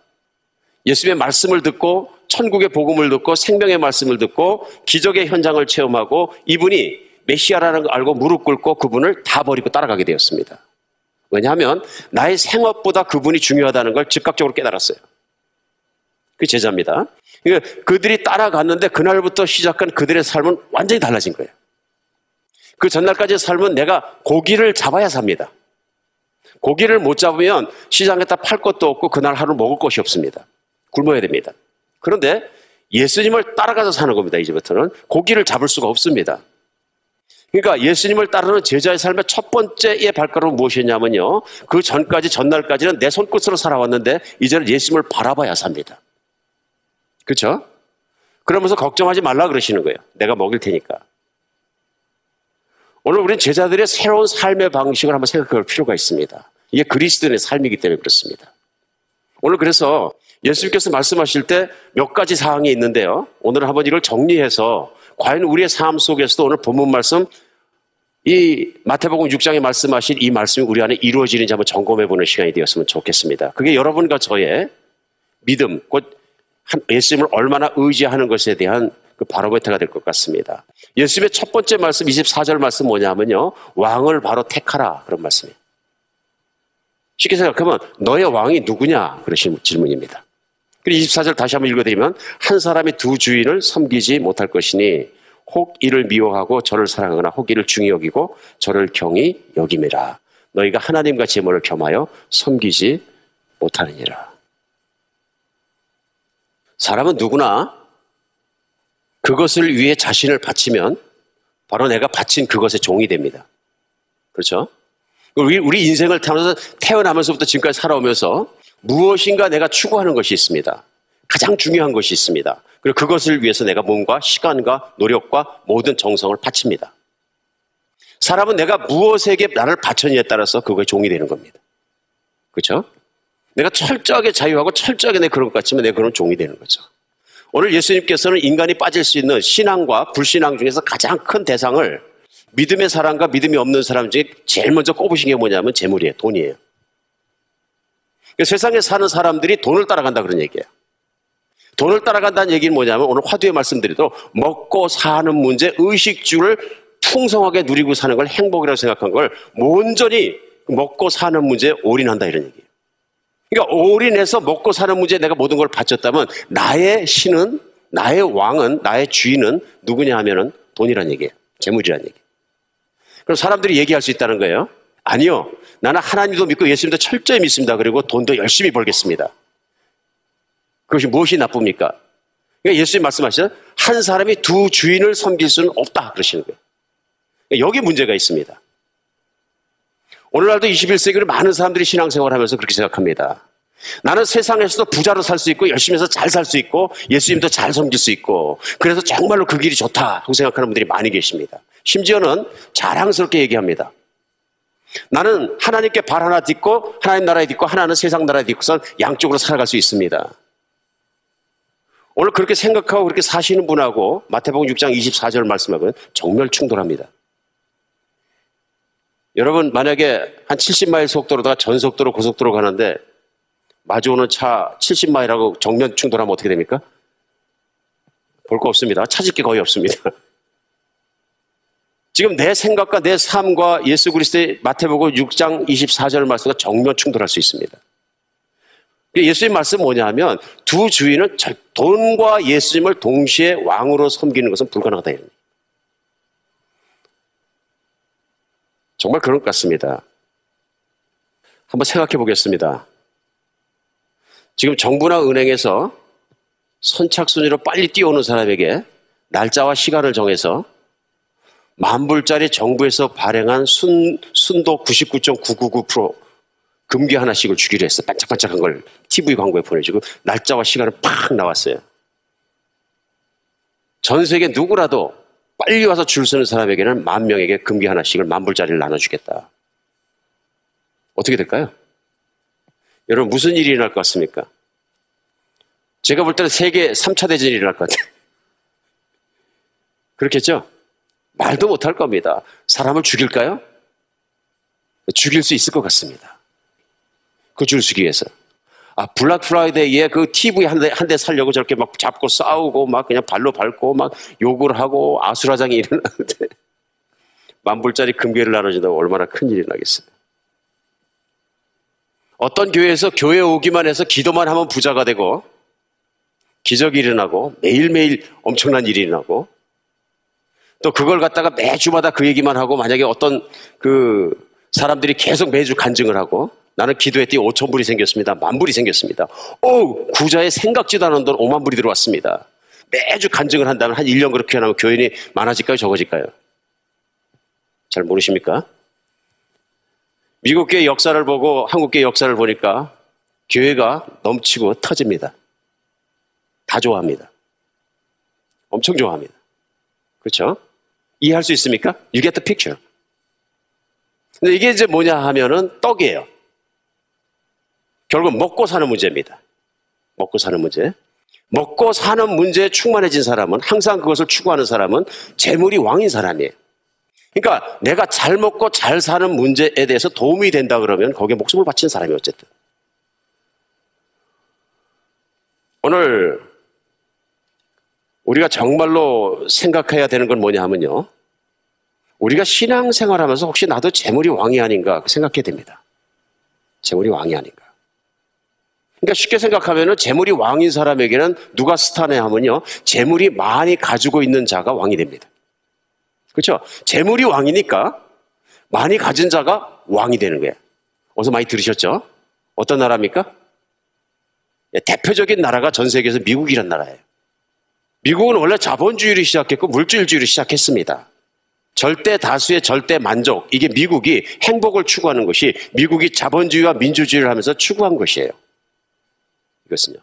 예수님의 말씀을 듣고 천국의 복음을 듣고 생명의 말씀을 듣고 기적의 현장을 체험하고 이분이 메시아라는 걸 알고 무릎 꿇고 그분을 다 버리고 따라가게 되었습니다. 왜냐하면 나의 생업보다 그분이 중요하다는 걸 즉각적으로 깨달았어요. 그게 제자입니다. 그러니까 그들이 따라갔는데 그날부터 시작한 그들의 삶은 완전히 달라진 거예요. 그 전날까지의 삶은 내가 고기를 잡아야 삽니다. 고기를 못 잡으면 시장에다 팔 것도 없고 그날 하루 먹을 것이 없습니다. 굶어야 됩니다. 그런데 예수님을 따라가서 사는 겁니다. 이제부터는 고기를 잡을 수가 없습니다. 그러니까 예수님을 따르는 제자의 삶의 첫 번째의 발걸음은 무엇이냐면요, 그 전까지 전날까지는 내 손끝으로 살아왔는데 이제는 예수님을 바라봐야 삽니다. 그렇죠? 그러면서 걱정하지 말라 그러시는 거예요. 내가 먹일 테니까. 오늘 우리는 제자들의 새로운 삶의 방식을 한번 생각할 필요가 있습니다. 이게 그리스도인의 삶이기 때문에 그렇습니다. 오늘 그래서 예수님께서 말씀하실 때 몇 가지 사항이 있는데요, 오늘 한번 이걸 정리해서 과연 우리의 삶 속에서도 오늘 본문 말씀, 이 마태복음 육 장에 말씀하신 이 말씀이 우리 안에 이루어지는지 한번 점검해보는 시간이 되었으면 좋겠습니다. 그게 여러분과 저의 믿음, 곧 예수님을 얼마나 의지하는 것에 대한 그 바로메타가 될 것 같습니다. 예수님의 첫 번째 말씀, 이십사 절 말씀 뭐냐면요, 왕을 바로 택하라. 그런 말씀이에요. 쉽게 생각하면 너의 왕이 누구냐? 그러신 질문입니다. 그리고 이십사 절 다시 한번 읽어드리면, 한 사람이 두 주인을 섬기지 못할 것이니 혹 이를 미워하고 저를 사랑하거나 혹 이를 중히 여기고 저를 경히 여김이라. 너희가 하나님과 재물을 겸하여 섬기지 못하느니라. 사람은 누구나 그것을 위해 자신을 바치면 바로 내가 바친 그것의 종이 됩니다. 그렇죠? 우리, 우리 인생을 태어나서, 태어나면서부터 지금까지 살아오면서 무엇인가 내가 추구하는 것이 있습니다. 가장 중요한 것이 있습니다. 그리고 그것을 위해서 내가 몸과 시간과 노력과 모든 정성을 바칩니다. 사람은 내가 무엇에게 나를 바쳤느냐에 따라서 그거의 종이 되는 겁니다. 그렇죠? 내가 철저하게 자유하고 철저하게 내 그런 것 같지만 내 그런 종이 되는 거죠. 오늘 예수님께서는 인간이 빠질 수 있는 신앙과 불신앙 중에서 가장 큰 대상을 믿음의 사람과 믿음이 없는 사람 중에 제일 먼저 꼽으신 게 뭐냐면 재물이에요. 돈이에요. 세상에 사는 사람들이 돈을 따라간다 그런 얘기예요. 돈을 따라간다는 얘기는 뭐냐면 오늘 화두에 말씀드리도록 먹고 사는 문제, 의식주를 풍성하게 누리고 사는 걸 행복이라고 생각한 걸 온전히 먹고 사는 문제에 올인한다 이런 얘기예요. 그러니까 올인해서 먹고 사는 문제에 내가 모든 걸 바쳤다면 나의 신은, 나의 왕은, 나의 주인은 누구냐 하면은 돈이란 얘기예요. 재물이란 얘기예요. 그럼 사람들이 얘기할 수 있다는 거예요. 아니요. 나는 하나님도 믿고 예수님도 철저히 믿습니다. 그리고 돈도 열심히 벌겠습니다. 그것이 무엇이 나쁩니까? 그러니까 예수님 말씀하시죠. 한 사람이 두 주인을 섬길 수는 없다. 그러시는 거예요. 그러니까 여기 문제가 있습니다. 오늘날도 이십일 세기를 많은 사람들이 신앙생활하면서 그렇게 생각합니다. 나는 세상에서도 부자로 살 수 있고 열심히 해서 잘 살 수 있고 예수님도 잘 섬길 수 있고 그래서 정말로 그 길이 좋다고 생각하는 분들이 많이 계십니다. 심지어는 자랑스럽게 얘기합니다. 나는 하나님께 발 하나 딛고 하나님 나라에 딛고 하나는 세상 나라에 딛고서 양쪽으로 살아갈 수 있습니다. 오늘 그렇게 생각하고 그렇게 사시는 분하고 마태복음 육 장 이십사 절 말씀하고는 정말 충돌합니다. 여러분 만약에 한 칠십 마일 속도로다가 전속도로 고속도로 가는데 마주오는 차 칠십 마일하고 정면 충돌하면 어떻게 됩니까? 볼 거 없습니다. 찾을 게 거의 없습니다. 지금 내 생각과 내 삶과 예수 그리스도의 마태복음 육 장 이십사 절 말씀과 정면 충돌할 수 있습니다. 예수님 말씀 뭐냐 하면 두 주인은 돈과 예수님을 동시에 왕으로 섬기는 것은 불가능하다. 정말 그런 것 같습니다. 한번 생각해 보겠습니다. 지금 정부나 은행에서 선착순으로 빨리 뛰어오는 사람에게 날짜와 시간을 정해서 만 불짜리 정부에서 발행한 순, 순도 구십구 점 구구구 퍼센트 금괴 하나씩을 주기로 했어. 반짝반짝한 걸 티비 광고에 보내주고 날짜와 시간은 팍 나왔어요. 전 세계 누구라도 빨리 와서 줄 서는 사람에게는 만 명에게 금괴 하나씩을 만 불짜리를 나눠주겠다. 어떻게 될까요? 여러분 무슨 일이 일어날 것 같습니까? 제가 볼 때는 세계 삼 차 대전이 일어날 것 같아요. 그렇겠죠? 말도 못할 겁니다. 사람을 죽일까요? 죽일 수 있을 것 같습니다. 그 줄 서기 위해서. 아, 블랙 프라이데이에 그 티비 한 대, 한 대 살려고 저렇게 막 잡고 싸우고 막 그냥 발로 밟고 막 욕을 하고 아수라장이 일어나는데 만불짜리 금괴를 나눠준다고 얼마나 큰 일이 나겠어요. 어떤 교회에서 교회 오기만 해서 기도만 하면 부자가 되고 기적이 일어나고 매일매일 엄청난 일이 일어나고 또 그걸 갖다가 매주마다 그 얘기만 하고 만약에 어떤 그 사람들이 계속 매주 간증을 하고 나는 기도했더니 오천 불이 생겼습니다. 만 불이 생겼습니다. 오! 구자에 생각지도 않은 돈 오만 불이 들어왔습니다. 매주 간증을 한다면 한 일 년 그렇게 하면 교인이 많아질까요? 적어질까요? 잘 모르십니까? 미국교회 역사를 보고 한국교회 역사를 보니까 교회가 넘치고 터집니다. 다 좋아합니다. 엄청 좋아합니다. 그렇죠? 이해할 수 있습니까? You get the picture. 근데 이게 이제 뭐냐 하면은 떡이에요. 결국 먹고 사는 문제입니다. 먹고 사는 문제. 먹고 사는 문제에 충만해진 사람은 항상 그것을 추구하는 사람은 재물이 왕인 사람이에요. 그러니까 내가 잘 먹고 잘 사는 문제에 대해서 도움이 된다 그러면 거기에 목숨을 바친 사람이 어쨌든. 오늘 우리가 정말로 생각해야 되는 건 뭐냐 하면요. 우리가 신앙생활하면서 혹시 나도 재물이 왕이 아닌가 생각해야 됩니다. 재물이 왕이 아닌가. 그러니까 쉽게 생각하면 재물이 왕인 사람에게는 누가 스타냐 하면요. 재물이 많이 가지고 있는 자가 왕이 됩니다. 그렇죠? 재물이 왕이니까 많이 가진 자가 왕이 되는 거예요. 어디서 많이 들으셨죠? 어떤 나라입니까? 대표적인 나라가 전 세계에서 미국이란 나라예요. 미국은 원래 자본주의를 시작했고 물질주의를 시작했습니다. 절대 다수의 절대 만족, 이게 미국이 행복을 추구하는 것이 미국이 자본주의와 민주주의를 하면서 추구한 것이에요. 이것은요.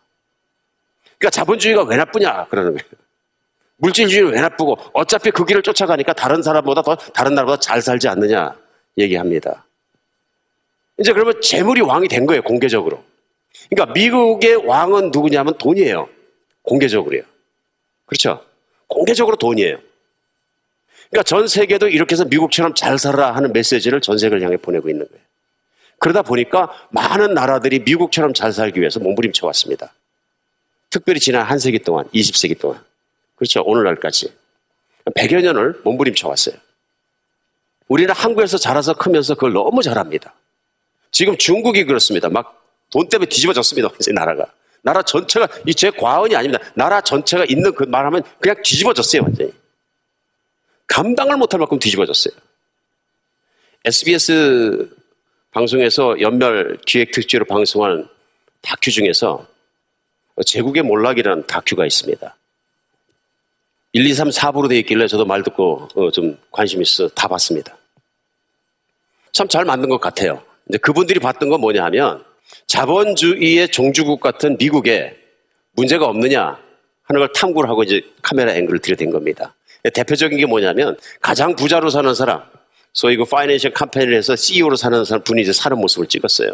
그러니까 자본주의가 왜 나쁘냐 그러는 거예요. 물질주의는 왜 나쁘고 어차피 그 길을 쫓아가니까 다른 사람보다 더 다른 나라보다 잘 살지 않느냐 얘기합니다. 이제 그러면 재물이 왕이 된 거예요. 공개적으로. 그러니까 미국의 왕은 누구냐면 돈이에요. 공개적으로요. 그렇죠? 공개적으로 돈이에요. 그러니까 전 세계도 이렇게 해서 미국처럼 잘 살아라 하는 메시지를 전 세계를 향해 보내고 있는 거예요. 그러다 보니까 많은 나라들이 미국처럼 잘 살기 위해서 몸부림쳐 왔습니다. 특별히 지난 한 세기 동안, 이십 세기 동안. 그렇죠. 오늘날까지. 백여 년을 몸부림쳐 왔어요. 우리는 한국에서 자라서 크면서 그걸 너무 잘합니다. 지금 중국이 그렇습니다. 막 돈 때문에 뒤집어졌습니다. 이제 나라가. 나라 전체가, 이 제 과언이 아닙니다. 나라 전체가 있는 그 말하면 그냥 뒤집어졌어요. 완전히. 감당을 못할 만큼 뒤집어졌어요. 에스비에스 방송에서 연말 기획특집으로 방송한 다큐 중에서 제국의 몰락이라는 다큐가 있습니다. 일, 이, 삼, 사부로 되어 있길래 저도 말 듣고 좀 관심 있어서 다 봤습니다. 참 잘 만든 것 같아요. 이제 그분들이 봤던 건 뭐냐 하면 자본주의의 종주국 같은 미국에 문제가 없느냐 하는 걸 탐구를 하고 이제 카메라 앵글을 들여댄 겁니다. 대표적인 게 뭐냐면 가장 부자로 사는 사람, 소위 그 파이낸셜 컴퍼니를 해서 씨이오로 사는 사람 분이 이제 사는 모습을 찍었어요.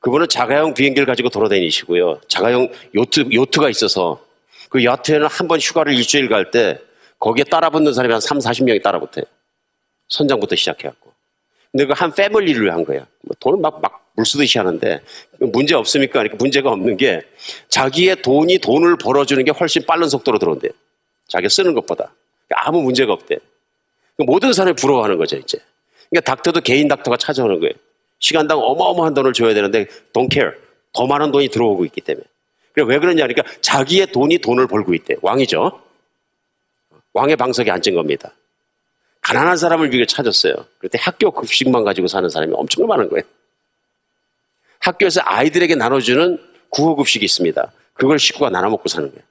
그분은 자가용 비행기를 가지고 돌아다니시고요. 자가용 요트, 요트가 있어서 그 야트에는 한 번 휴가를 일주일 갈 때 거기에 따라붙는 사람이 한 삼, 사십 명이 따라붙어요. 선장부터 시작해갖고. 근데 그 한 패밀리를 한 거예요. 돈은 막, 막 물쓰듯이 하는데 문제 없습니까? 그러니까 문제가 없는 게 자기의 돈이 돈을 벌어주는 게 훨씬 빠른 속도로 들어온대요. 자기가 쓰는 것보다. 그러니까 아무 문제가 없대요. 모든 사람이 부러워하는 거죠, 이제. 그러니까 닥터도 개인 닥터가 찾아오는 거예요. 시간당 어마어마한 돈을 줘야 되는데 don't care. 더 많은 돈이 들어오고 있기 때문에. 그래, 왜 그러냐? 그러니까 자기의 돈이 돈을 벌고 있대. 왕이죠. 왕의 방석에 앉은 겁니다. 가난한 사람을 비교 찾았어요. 그때 학교 급식만 가지고 사는 사람이 엄청 많은 거예요. 학교에서 아이들에게 나눠주는 구호급식이 있습니다. 그걸 식구가 나눠 먹고 사는 거예요.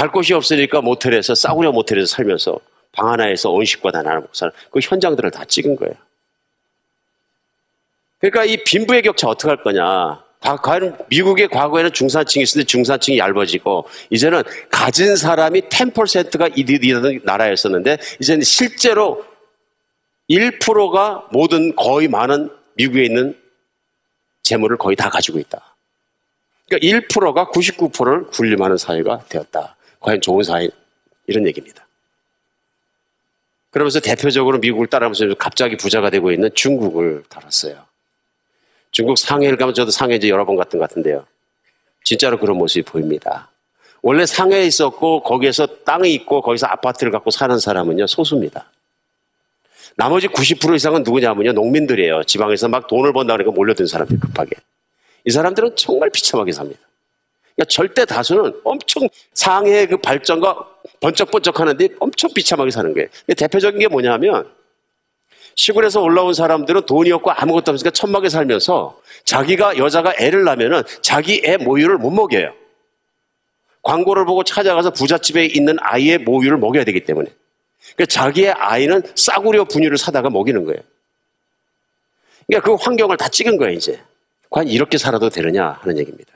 잘 곳이 없으니까 모텔에서, 싸구려 모텔에서 살면서 방 하나에서 온식과 단하나 먹고 사는 그 현장들을 다 찍은 거예요. 그러니까 이 빈부의 격차 어떻게 할 거냐. 과연 미국의 과거에는 중산층이 있었는데 중산층이 얇아지고 이제는 가진 사람이 십 퍼센트가 이르던 나라였었는데 이제는 실제로 일 퍼센트가 모든 거의 많은 미국에 있는 재물을 거의 다 가지고 있다. 그러니까 일 퍼센트가 구십구 퍼센트를 군림하는 사회가 되었다. 과연 좋은 사회, 이런 얘기입니다. 그러면서 대표적으로 미국을 따라하면서 갑자기 부자가 되고 있는 중국을 다뤘어요. 중국 상해를 가면, 저도 상해 이제 여러 번 갔던 것 같은데요. 진짜로 그런 모습이 보입니다. 원래 상해에 있었고 거기에서 땅이 있고 거기서 아파트를 갖고 사는 사람은요, 소수입니다. 나머지 구십 퍼센트 이상은 누구냐면요, 농민들이에요. 지방에서 막 돈을 번다 그러니까 몰려든 사람들, 급하게. 이 사람들은 정말 비참하게 삽니다. 그러니까 절대 다수는 엄청 상해의 그 발전과 번쩍번쩍 하는데 엄청 비참하게 사는 거예요. 대표적인 게 뭐냐면 시골에서 올라온 사람들은 돈이 없고 아무것도 없으니까 천막에 살면서 자기가, 여자가 애를 낳으면은 자기 애 모유를 못 먹여요. 광고를 보고 찾아가서 부잣집에 있는 아이의 모유를 먹여야 되기 때문에. 그러니까 자기의 아이는 싸구려 분유를 사다가 먹이는 거예요. 그러니까 그 환경을 다 찍은 거예요, 이제. 과연 이렇게 살아도 되느냐 하는 얘기입니다.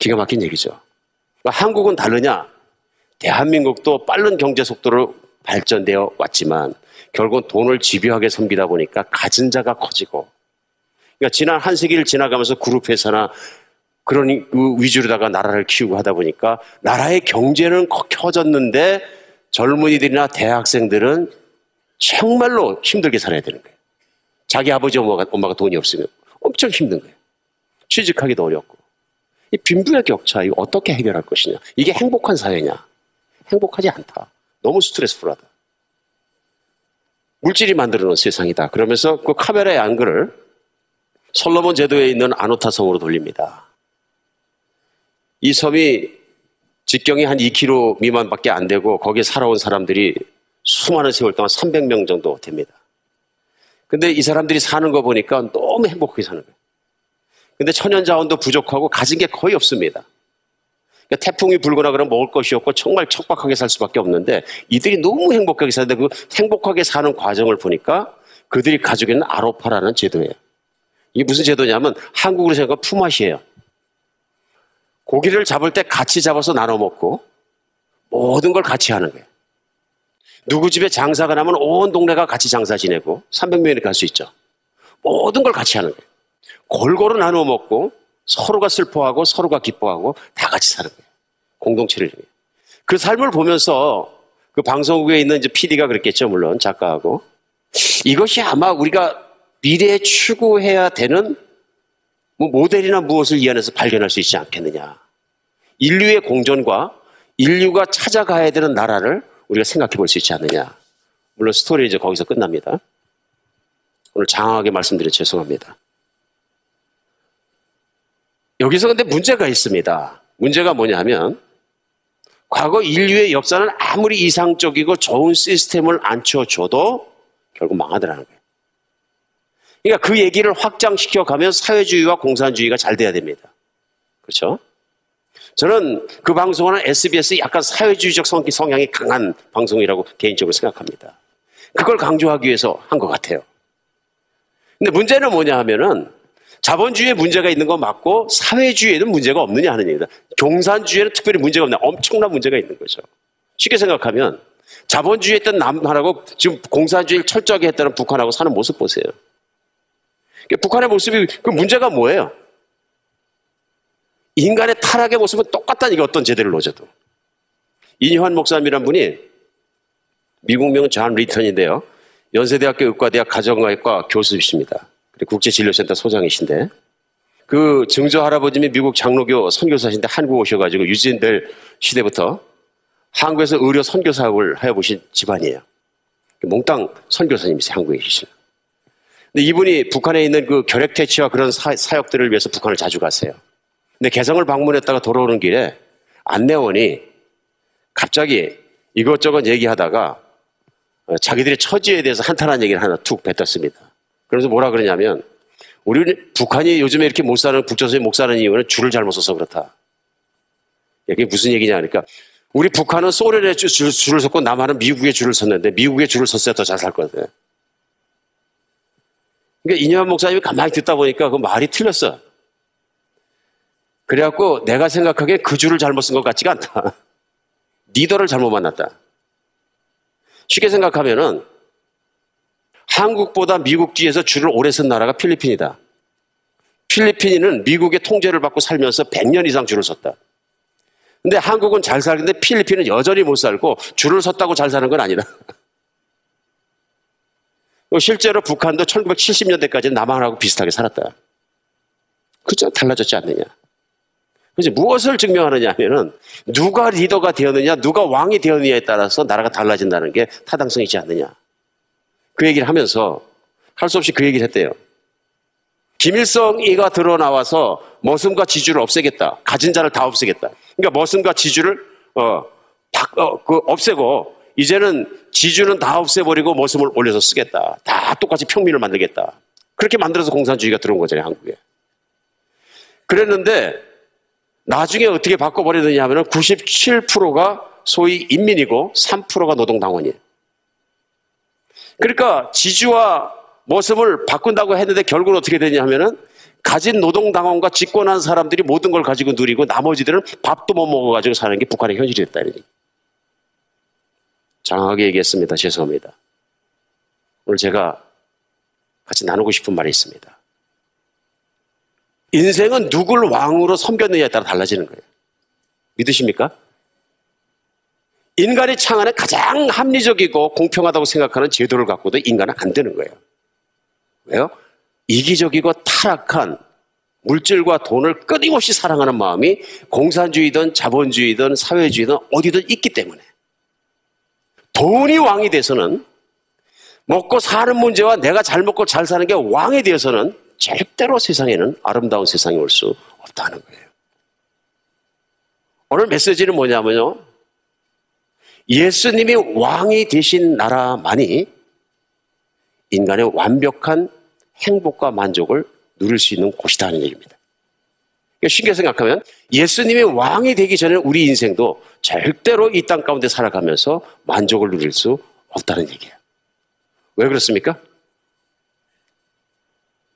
기가 막힌 얘기죠. 그러니까 한국은 다르냐? 대한민국도 빠른 경제 속도로 발전되어 왔지만 결국은 돈을 집요하게 섬기다 보니까 가진 자가 커지고, 그러니까 지난 한 세기를 지나가면서 그룹회사나 그런 위주로다가 나라를 키우고 하다 보니까 나라의 경제는 커졌는데 젊은이들이나 대학생들은 정말로 힘들게 살아야 되는 거예요. 자기 아버지 엄마가, 엄마가 돈이 없으면 엄청 힘든 거예요. 취직하기도 어렵고. 이 빈부의 격차, 이거 어떻게 해결할 것이냐. 이게 행복한 사회냐. 행복하지 않다. 너무 스트레스풀하다. 물질이 만들어 놓은 세상이다. 그러면서 그 카메라의 안글을 솔로몬 제도에 있는 아노타 섬으로 돌립니다. 이 섬이 직경이 한 이 킬로미터 미만밖에 안 되고 거기에 살아온 사람들이 수많은 세월 동안 삼백 명 정도 됩니다. 근데 이 사람들이 사는 거 보니까 너무 행복하게 사는 거예요. 근데 천연자원도 부족하고 가진 게 거의 없습니다. 그러니까 태풍이 불거나 그러면 먹을 것이 없고 정말 척박하게 살 수밖에 없는데 이들이 너무 행복하게 사는데 그 행복하게 사는 과정을 보니까 그들이 가지고 있는 아로파라는 제도예요. 이게 무슨 제도냐면 한국으로 생각하면 품앗이에요. 고기를 잡을 때 같이 잡아서 나눠 먹고 모든 걸 같이 하는 거예요. 누구 집에 장사가 나면 온 동네가 같이 장사 지내고 삼백 명이니까 갈 수 있죠. 모든 걸 같이 하는 거예요. 골고루 나누어 먹고 서로가 슬퍼하고 서로가 기뻐하고 다 같이 사는 거예요. 공동체를 위해. 그 삶을 보면서 그 방송국에 있는 이제 피디가 그랬겠죠. 물론 작가하고. 이것이 아마 우리가 미래에 추구해야 되는 뭐 모델이나 무엇을 이 안에서 발견할 수 있지 않겠느냐. 인류의 공존과 인류가 찾아가야 되는 나라를 우리가 생각해 볼 수 있지 않느냐. 물론 스토리 이제 거기서 끝납니다. 오늘 장황하게 말씀드려 죄송합니다. 여기서 근데 문제가 있습니다. 문제가 뭐냐면 과거 인류의 역사는 아무리 이상적이고 좋은 시스템을 안쳐줘도 결국 망하더라는 거예요. 그러니까 그 얘기를 확장시켜가면 사회주의와 공산주의가 잘 돼야 됩니다. 그렇죠? 저는 그 방송은 에스비에스 약간 사회주의적 성향이 강한 방송이라고 개인적으로 생각합니다. 그걸 강조하기 위해서 한 것 같아요. 근데 문제는 뭐냐 하면은 자본주의에 문제가 있는 건 맞고 사회주의에는 문제가 없느냐 하는 얘기입니다. 공산주의에는 특별히 문제가 없냐. 엄청난 문제가 있는 거죠. 쉽게 생각하면 자본주의 했던 남한하고 지금 공산주의를 철저하게 했다는 북한하고 사는 모습 보세요. 그러니까 북한의 모습이 그 문제가 뭐예요? 인간의 타락의 모습은 똑같다는 얘기예요. 어떤 제대를 놓아줘도. 인효환 목사님이란 분이 미국명은 존 리턴인데요. 연세대학교 의과대학 가정의학과 교수이십니다. 국제진료센터 소장이신데 그 증조할아버지는 미국 장로교 선교사신데 한국 오셔가지고 유진벨 시대부터 한국에서 의료 선교사업을 해보신 집안이에요. 몽땅 선교사님이세요. 한국에 계시는. 근데 이분이 북한에 있는 그 결핵 퇴치와 그런 사, 사역들을 위해서 북한을 자주 가세요. 근데 개성을 방문했다가 돌아오는 길에 안내원이 갑자기 이것저것 얘기하다가 자기들의 처지에 대해서 한탄한 얘기를 하나 툭 뱉었습니다. 그래서 뭐라 그러냐면 우리 북한이 요즘에 이렇게 못 사는, 북조선이 못 사는 이유는 줄을 잘못 써서 그렇다. 이게 무슨 얘기냐 하니까 우리 북한은 소련에 줄, 줄을 섰고 남한은 미국에 줄을 섰는데 미국에 줄을 섰어야 더 잘 살 거거든. 그러니까 이념한 목사님이 가만히 듣다 보니까 그 말이 틀렸어. 그래갖고 내가 생각하기에 그 줄을 잘못 쓴 것 같지가 않다. 리더를 잘못 만났다. 쉽게 생각하면은 한국보다 미국 뒤에서 줄을 오래 쓴 나라가 필리핀이다. 필리핀은 미국의 통제를 받고 살면서 백 년 이상 줄을 섰다. 근데 한국은 잘 살는데 필리핀은 여전히 못 살고 줄을 섰다고 잘 사는 건 아니다. 실제로 북한도 천구백칠십 년대까지 남한하고 비슷하게 살았다. 그저 달라졌지 않느냐. 그래서 무엇을 증명하느냐 하면은 누가 리더가 되었느냐, 누가 왕이 되었느냐에 따라서 나라가 달라진다는 게 타당성이지 않느냐. 그 얘기를 하면서 할 수 없이 그 얘기를 했대요. 김일성이가 드러나와서 머슴과 지주를 없애겠다. 가진 자를 다 없애겠다. 그러니까 머슴과 지주를 어, 박, 어, 그 없애고 이제는 지주는 다 없애버리고 머슴을 올려서 쓰겠다. 다 똑같이 평민을 만들겠다. 그렇게 만들어서 공산주의가 들어온 거잖아요, 한국에. 그랬는데 나중에 어떻게 바꿔버리느냐 하면 구십칠 퍼센트가 소위 인민이고 삼 퍼센트가 노동당원이에요. 그러니까 지주와 모습을 바꾼다고 했는데 결국은 어떻게 되냐 하면은 가진 노동당원과 집권한 사람들이 모든 걸 가지고 누리고 나머지들은 밥도 못 먹어가지고 사는 게 북한의 현실이 됐다. 장황하게 얘기했습니다. 죄송합니다. 오늘 제가 같이 나누고 싶은 말이 있습니다. 인생은 누굴 왕으로 섬겼느냐에 따라 달라지는 거예요. 믿으십니까? 인간이 창안에 가장 합리적이고 공평하다고 생각하는 제도를 갖고도 인간은 안 되는 거예요. 왜요? 이기적이고 타락한 물질과 돈을 끊임없이 사랑하는 마음이 공산주의든 자본주의든 사회주의든 어디든 있기 때문에 돈이 왕이 돼서는 먹고 사는 문제와 내가 잘 먹고 잘 사는 게 왕이 되어서는 절대로 세상에는 아름다운 세상이 올 수 없다는 거예요. 오늘 메시지는 뭐냐면요. 예수님이 왕이 되신 나라만이 인간의 완벽한 행복과 만족을 누릴 수 있는 곳이다 하는 얘기입니다. 그러니까 쉽게 생각하면 예수님이 왕이 되기 전에 우리 인생도 절대로 이 땅 가운데 살아가면서 만족을 누릴 수 없다는 얘기예요. 왜 그렇습니까?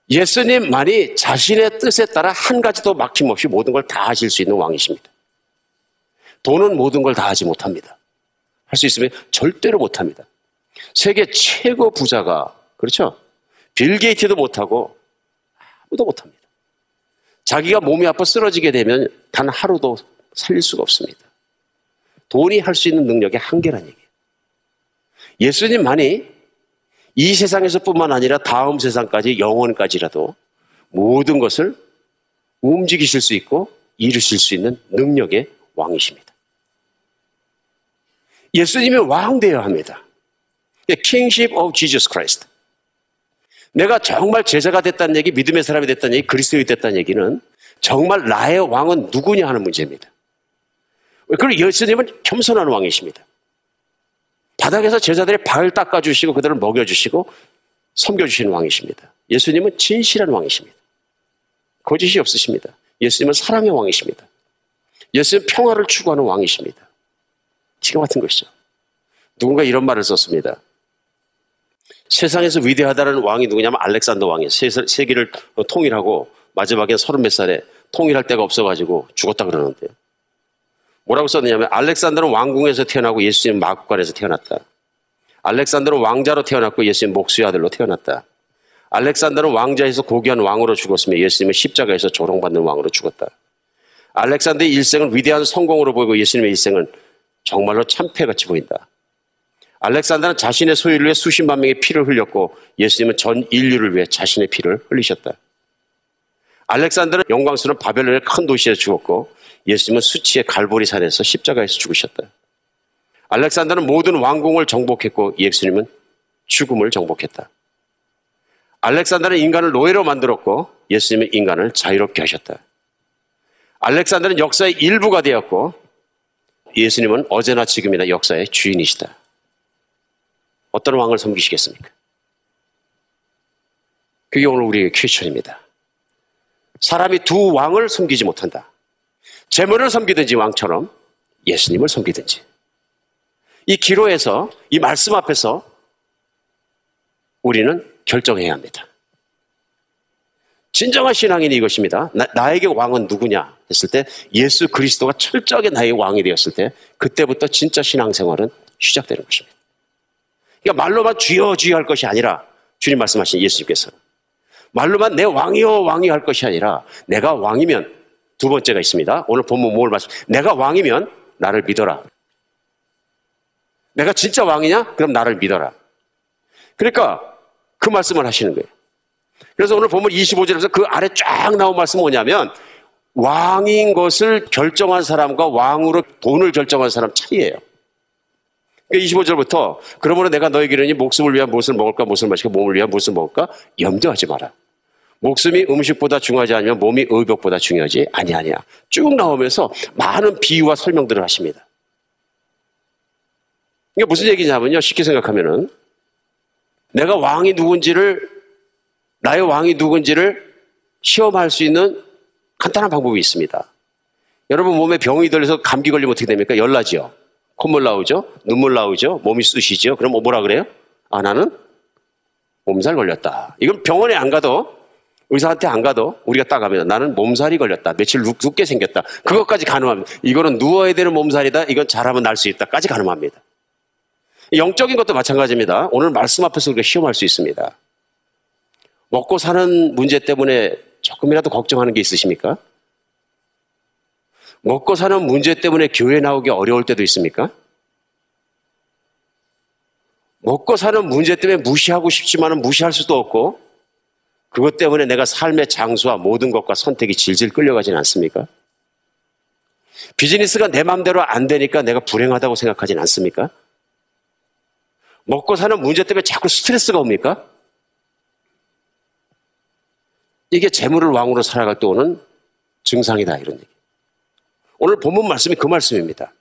예수님만이 자신의 뜻에 따라 한 가지도 막힘없이 모든 걸 다 하실 수 있는 왕이십니다. 돈은 모든 걸 다 하지 못합니다. 할 수 있으면 절대로 못합니다. 세계 최고 부자가, 그렇죠? 빌 게이츠도 못하고 아무도 못합니다. 자기가 몸이 아파 쓰러지게 되면 단 하루도 살릴 수가 없습니다. 돈이 할 수 있는 능력의 한계란 얘기예요. 예수님만이 이 세상에서뿐만 아니라 다음 세상까지 영원까지라도 모든 것을 움직이실 수 있고 이루실 수 있는 능력의 왕이십니다. 예수님이 왕 되어야 합니다. The Kingship of Jesus Christ. 내가 정말 제자가 됐다는 얘기, 믿음의 사람이 됐다는 얘기, 그리스도인이 됐다는 얘기는 정말 나의 왕은 누구냐 하는 문제입니다. 그리고 예수님은 겸손한 왕이십니다. 바닥에서 제자들의 발을 닦아주시고 그들을 먹여주시고 섬겨주시는 왕이십니다. 예수님은 진실한 왕이십니다. 거짓이 없으십니다. 예수님은 사랑의 왕이십니다. 예수님은 평화를 추구하는 왕이십니다. 지금 같은 것이죠. 누군가 이런 말을 썼습니다. 세상에서 위대하다는 왕이 누구냐면 알렉산더 왕이에요. 세계를 통일하고 마지막에 서른 몇 살에 통일할 데가 없어가지고 죽었다 그러는데요. 뭐라고 썼느냐면 알렉산더는 왕궁에서 태어나고 예수님 마국간에서 태어났다. 알렉산더는 왕자로 태어났고 예수님 목수의 아들로 태어났다. 알렉산더는 왕자에서 고귀한 왕으로 죽었으며 예수님은 십자가에서 조롱받는 왕으로 죽었다. 알렉산더의 일생은 위대한 성공으로 보이고 예수님의 일생은 정말로 참패같이 보인다. 알렉산더는 자신의 소유를 위해 수십만 명의 피를 흘렸고 예수님은 전 인류를 위해 자신의 피를 흘리셨다. 알렉산더는 영광스러운 바벨론의 큰 도시에서 죽었고 예수님은 수치의 갈보리 산에서 십자가에서 죽으셨다. 알렉산더는 모든 왕궁을 정복했고 예수님은 죽음을 정복했다. 알렉산더는 인간을 노예로 만들었고 예수님은 인간을 자유롭게 하셨다. 알렉산더는 역사의 일부가 되었고 예수님은 어제나 지금이나 역사의 주인이시다. 어떤 왕을 섬기시겠습니까? 그게 오늘 우리의 퀘스천입니다. 사람이 두 왕을 섬기지 못한다. 재물을 섬기든지 왕처럼 예수님을 섬기든지. 이 기로에서, 이 말씀 앞에서 우리는 결정해야 합니다. 진정한 신앙인이 이것입니다. 나, 나에게 왕은 누구냐 했을 때, 예수 그리스도가 철저하게 나의 왕이 되었을 때, 그때부터 진짜 신앙생활은 시작되는 것입니다. 그러니까 말로만 주여 주여 할 것이 아니라, 주님 말씀하신 예수님께서 말로만 내 왕이여 왕이여 할 것이 아니라, 내가 왕이면, 두 번째가 있습니다. 오늘 본문 뭘 말씀, 내가 왕이면 나를 믿어라. 내가 진짜 왕이냐? 그럼 나를 믿어라. 그러니까 그 말씀을 하시는 거예요. 그래서 오늘 본문 이십오 절에서 그 아래 쫙 나온 말씀은 뭐냐면, 왕인 것을 결정한 사람과 왕으로 돈을 결정한 사람 차이예요. 그러니까 이십오 절부터 그러므로 내가 너에게 이르니 목숨을 위한 무엇을 먹을까 무엇을 마실까 몸을 위한 무엇을 먹을까 염려하지 마라. 목숨이 음식보다 중요하지 않으면 몸이 의복보다 중요하지 아니하냐. 쭉 나오면서 많은 비유와 설명들을 하십니다. 이게 무슨 얘기냐면요, 쉽게 생각하면은 내가 왕이 누군지를, 나의 왕이 누군지를 시험할 수 있는 간단한 방법이 있습니다. 여러분 몸에 병이 들려서 감기 걸리면 어떻게 됩니까? 열나지요. 콧물 나오죠. 눈물 나오죠. 몸이 쑤시죠. 그럼 뭐라 그래요? 아, 나는 몸살 걸렸다. 이건 병원에 안 가도, 의사한테 안 가도 우리가 딱 하면 나는 몸살이 걸렸다. 며칠 눕게 생겼다. 그것까지 가늠합니다. 이거는 누워야 되는 몸살이다. 이건 잘하면 날 수 있다까지 가늠합니다. 영적인 것도 마찬가지입니다. 오늘 말씀 앞에서 우리가 시험할 수 있습니다. 먹고 사는 문제 때문에 조금이라도 걱정하는 게 있으십니까? 먹고 사는 문제 때문에 교회 나오기 어려울 때도 있습니까? 먹고 사는 문제 때문에 무시하고 싶지만 무시할 수도 없고, 그것 때문에 내가 삶의 장소와 모든 것과 선택이 질질 끌려가진 않습니까? 비즈니스가 내 마음대로 안 되니까 내가 불행하다고 생각하진 않습니까? 먹고 사는 문제 때문에 자꾸 스트레스가 옵니까? 이게 재물을 왕으로 살아갈 때 오는 증상이다, 이런 얘기. 오늘 본문 말씀이 그 말씀입니다.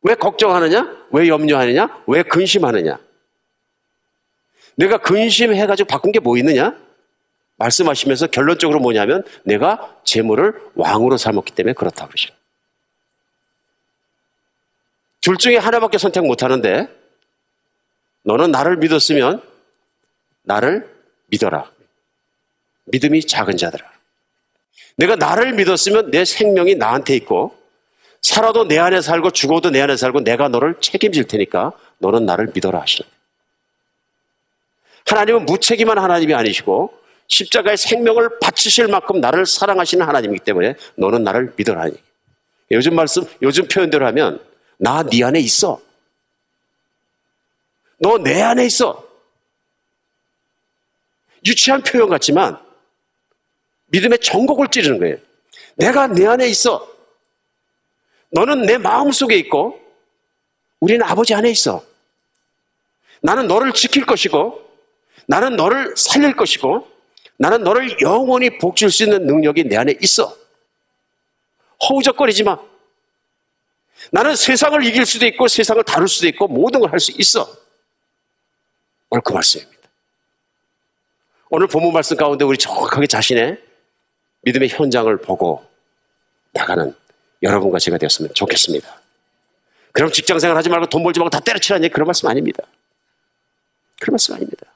왜 걱정하느냐? 왜 염려하느냐? 왜 근심하느냐? 내가 근심해가지고 바꾼 게 뭐 있느냐? 말씀하시면서 결론적으로 뭐냐면, 내가 재물을 왕으로 삼았기 때문에 그렇다 그러시는. 둘 중에 하나밖에 선택 못하는데, 너는 나를 믿었으면 나를 믿어라. 믿음이 작은 자들아. 내가 나를 믿었으면 내 생명이 나한테 있고, 살아도 내 안에 살고 죽어도 내 안에 살고, 내가 너를 책임질 테니까 너는 나를 믿어라 하시는. 하나님은 무책임한 하나님이 아니시고 십자가의 생명을 바치실 만큼 나를 사랑하시는 하나님이기 때문에 너는 나를 믿어라. 요즘 말씀, 요즘 표현대로 하면 나 네 안에 있어. 너 내 안에 있어. 유치한 표현 같지만 믿음의 전곡을 찌르는 거예요. 내가 내 안에 있어. 너는 내 마음속에 있고 우리는 아버지 안에 있어. 나는 너를 지킬 것이고 나는 너를 살릴 것이고 나는 너를 영원히 복줄 수 있는 능력이 내 안에 있어. 허우적거리지 마. 나는 세상을 이길 수도 있고 세상을 다룰 수도 있고 모든 걸 할 수 있어. 오늘 그 말씀입니다. 오늘 본문 말씀 가운데 우리 정확하게 자신의 믿음의 현장을 보고 나가는 여러분과 제가 되었으면 좋겠습니다. 그럼 직장생활 하지 말고 돈 벌지 말고 다 때려치라니, 그런 말씀 아닙니다. 그런 말씀 아닙니다.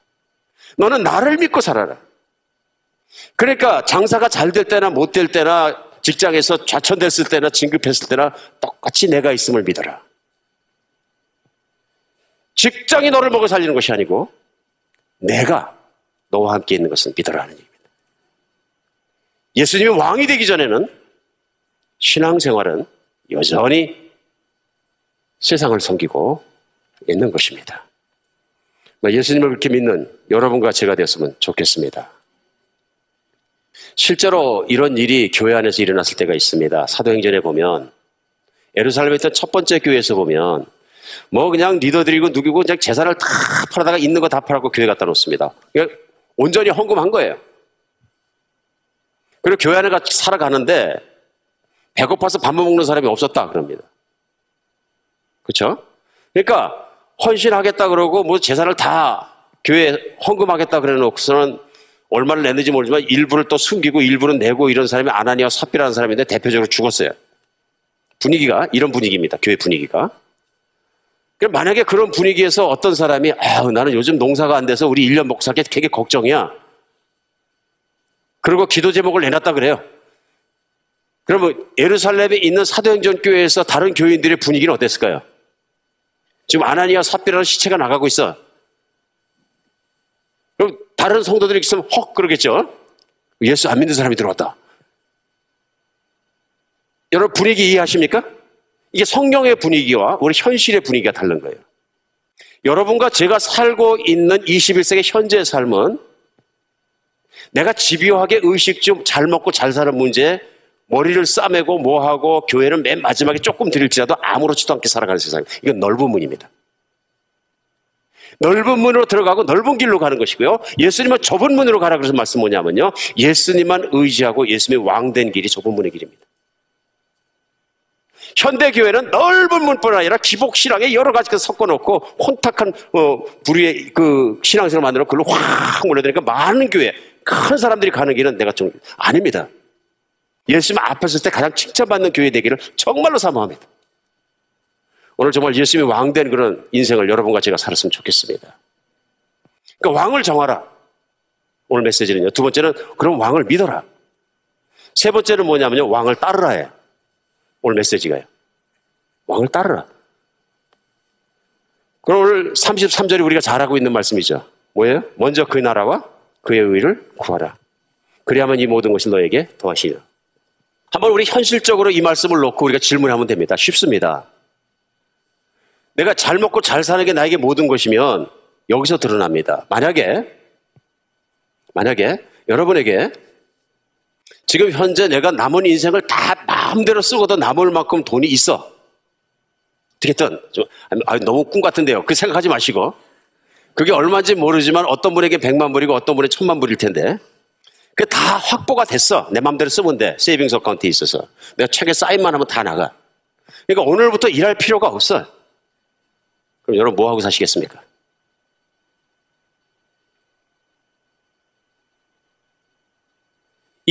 너는 나를 믿고 살아라. 그러니까 장사가 잘 될 때나 못 될 때나 직장에서 좌천됐을 때나 진급했을 때나 똑같이 내가 있음을 믿어라. 직장이 너를 먹여 살리는 것이 아니고 내가 너와 함께 있는 것은 믿어라 하는 얘기입니다. 예수님이 왕이 되기 전에는 신앙생활은 여전히 세상을 섬기고 있는 것입니다. 예수님을 그렇게 믿는 여러분과 제가 되었으면 좋겠습니다. 실제로 이런 일이 교회 안에서 일어났을 때가 있습니다. 사도행전에 보면, 예루살렘에 있던 첫 번째 교회에서 보면 뭐 그냥 리더들이고 누구고 그냥 재산을 다 팔아다가 있는 거 다 팔았고 교회 갖다 놓습니다. 그러니까 온전히 헌금한 거예요. 그리고 교회 안에 살아가는데 배고파서 밥만 먹는 사람이 없었다 그럽니다. 그렇죠? 그러니까 헌신하겠다 그러고 뭐 재산을 다 교회에 헌금하겠다 그래 놓고서는 얼마를 냈는지 모르지만 일부를 또 숨기고 일부는 내고 이런 사람이 아나니아 삽비라는 사람인데 대표적으로 죽었어요. 분위기가 이런 분위기입니다. 교회 분위기가. 만약에 그런 분위기에서 어떤 사람이 아, 나는 요즘 농사가 안 돼서 우리 일 년 먹고 살게 되게 걱정이야. 그리고 기도 제목을 내놨다 그래요. 그러면 예루살렘에 있는 사도행전 교회에서 다른 교인들의 분위기는 어땠을까요? 지금 아나니아 삽비라는 시체가 나가고 있어. 그럼 다른 성도들이 있으면 헉 그러겠죠. 예수 안 믿는 사람이 들어왔다. 여러분 분위기 이해하십니까? 이게 성경의 분위기와 우리 현실의 분위기가 다른 거예요. 여러분과 제가 살고 있는 이십일 세기 현재의 삶은 내가 집요하게 의식 좀 잘 먹고 잘 사는 문제에 머리를 싸매고 뭐하고 교회는 맨 마지막에 조금 드릴지라도 아무렇지도 않게 살아가는 세상. 이건 넓은 문입니다. 넓은 문으로 들어가고 넓은 길로 가는 것이고요. 예수님은 좁은 문으로 가라 그래서 말씀 뭐냐면요. 예수님만 의지하고 예수님의 왕된 길이 좁은 문의 길입니다. 현대교회는 넓은 문뿐 아니라 기복신앙에 여러 가지 섞어놓고 혼탁한 어, 부류의 그 신앙생활을 만들어 그걸로 확 몰려드니까 많은 교회, 큰 사람들이 가는 길은 내가 좀 아닙니다. 예수님 앞에 섰을 때 가장 칭찬받는 교회 되기를 정말로 사모합니다. 오늘 정말 예수님이 왕된 그런 인생을 여러분과 제가 살았으면 좋겠습니다. 그러니까 왕을 정하라. 오늘 메시지는요. 두 번째는 그럼 왕을 믿어라. 세 번째는 뭐냐면요. 왕을 따르라 해요. 오늘 메시지가요. 왕을 따르라. 그럼 오늘 삼십삼 절이 우리가 잘하고 있는 말씀이죠. 뭐예요? 먼저 그 나라와 그의 의를 구하라. 그래야만 이 모든 것이 너에게 더하시리라. 한번 우리 현실적으로 이 말씀을 놓고 우리가 질문하면 됩니다. 쉽습니다. 내가 잘 먹고 잘 사는 게 나에게 모든 것이면 여기서 드러납니다. 만약에 만약에 여러분에게 지금 현재 내가 남은 인생을 다 마음대로 쓰고도 남을 만큼 돈이 있어. 어떻게든 좀, 아니, 너무 꿈 같은데요. 그 생각하지 마시고. 그게 얼마인지 모르지만 어떤 분에게 백만 불이고 어떤 분에게 천만 불일 텐데 그게 다 확보가 됐어. 내 마음대로 쓰면 돼. 세이빙스 어카운트에 있어서. 내가 책에 사인만 하면 다 나가. 그러니까 오늘부터 일할 필요가 없어. 그럼 여러분 뭐하고 사시겠습니까?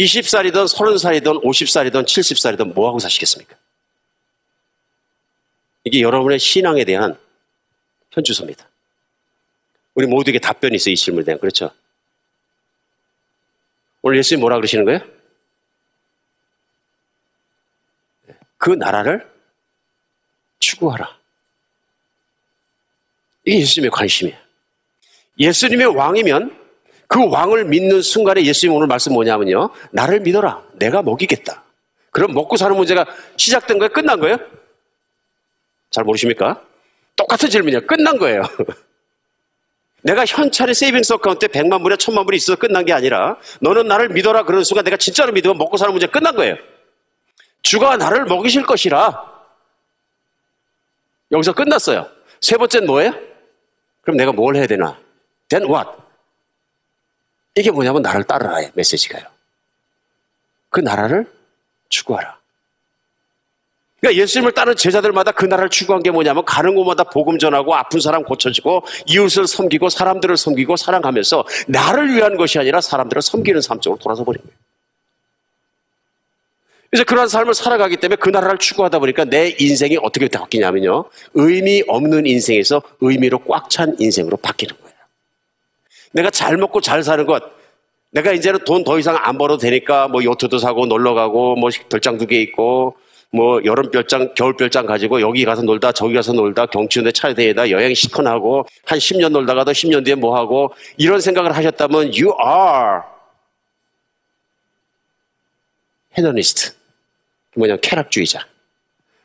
스무 살이든 서른 살이든 오십 살이든 일흔 살이든 뭐하고 사시겠습니까? 이게 여러분의 신앙에 대한 현주소입니다. 우리 모두에게 답변이 있어요. 이 질문에 대한. 그렇죠? 오늘 예수님이 뭐라 그러시는 거예요? 그 나라를 추구하라. 이게 예수님의 관심이에요. 예수님의 왕이면 그 왕을 믿는 순간에 예수님 오늘 말씀 뭐냐면요. 나를 믿어라. 내가 먹이겠다. 그럼 먹고 사는 문제가 시작된 거예요? 끝난 거예요? 잘 모르십니까? 똑같은 질문이에요. 끝난 거예요. 내가 현찰의 세이빙스 어카운트에 백만 불이나 천만 불이 있어서 끝난 게 아니라 너는 나를 믿어라 그러는 순간 내가 진짜로 믿으면 먹고 사는 문제가 끝난 거예요. 주가 나를 먹이실 것이라. 여기서 끝났어요. 세 번째는 뭐예요? 그럼 내가 뭘 해야 되나? Then what? 이게 뭐냐면 나를 따르라의 메시지가요. 그 나라를 추구하라. 그러니까 예수님을 따르는 제자들마다 그 나라를 추구한 게 뭐냐면 가는 곳마다 복음 전하고 아픈 사람 고쳐주고 이웃을 섬기고 사람들을 섬기고 사랑하면서 나를 위한 것이 아니라 사람들을 섬기는 삶 쪽으로 돌아서 버린 거예요. 이제 그러한 삶을 살아가기 때문에 그 나라를 추구하다 보니까 내 인생이 어떻게 바뀌냐면요. 의미 없는 인생에서 의미로 꽉 찬 인생으로 바뀌는 거예요. 내가 잘 먹고 잘 사는 것, 내가 이제는 돈 더 이상 안 벌어도 되니까 뭐 요트도 사고 놀러 가고 뭐 별장 두 개 있고 뭐 여름 별장, 겨울 별장 가지고 여기 가서 놀다 저기 가서 놀다 경치인데 차대에다 여행 시컷 하고 한 십 년 놀다가 더 십 년 뒤에 뭐 하고 이런 생각을 하셨다면 you are hedonist. 뭐냐면 쾌락주의자.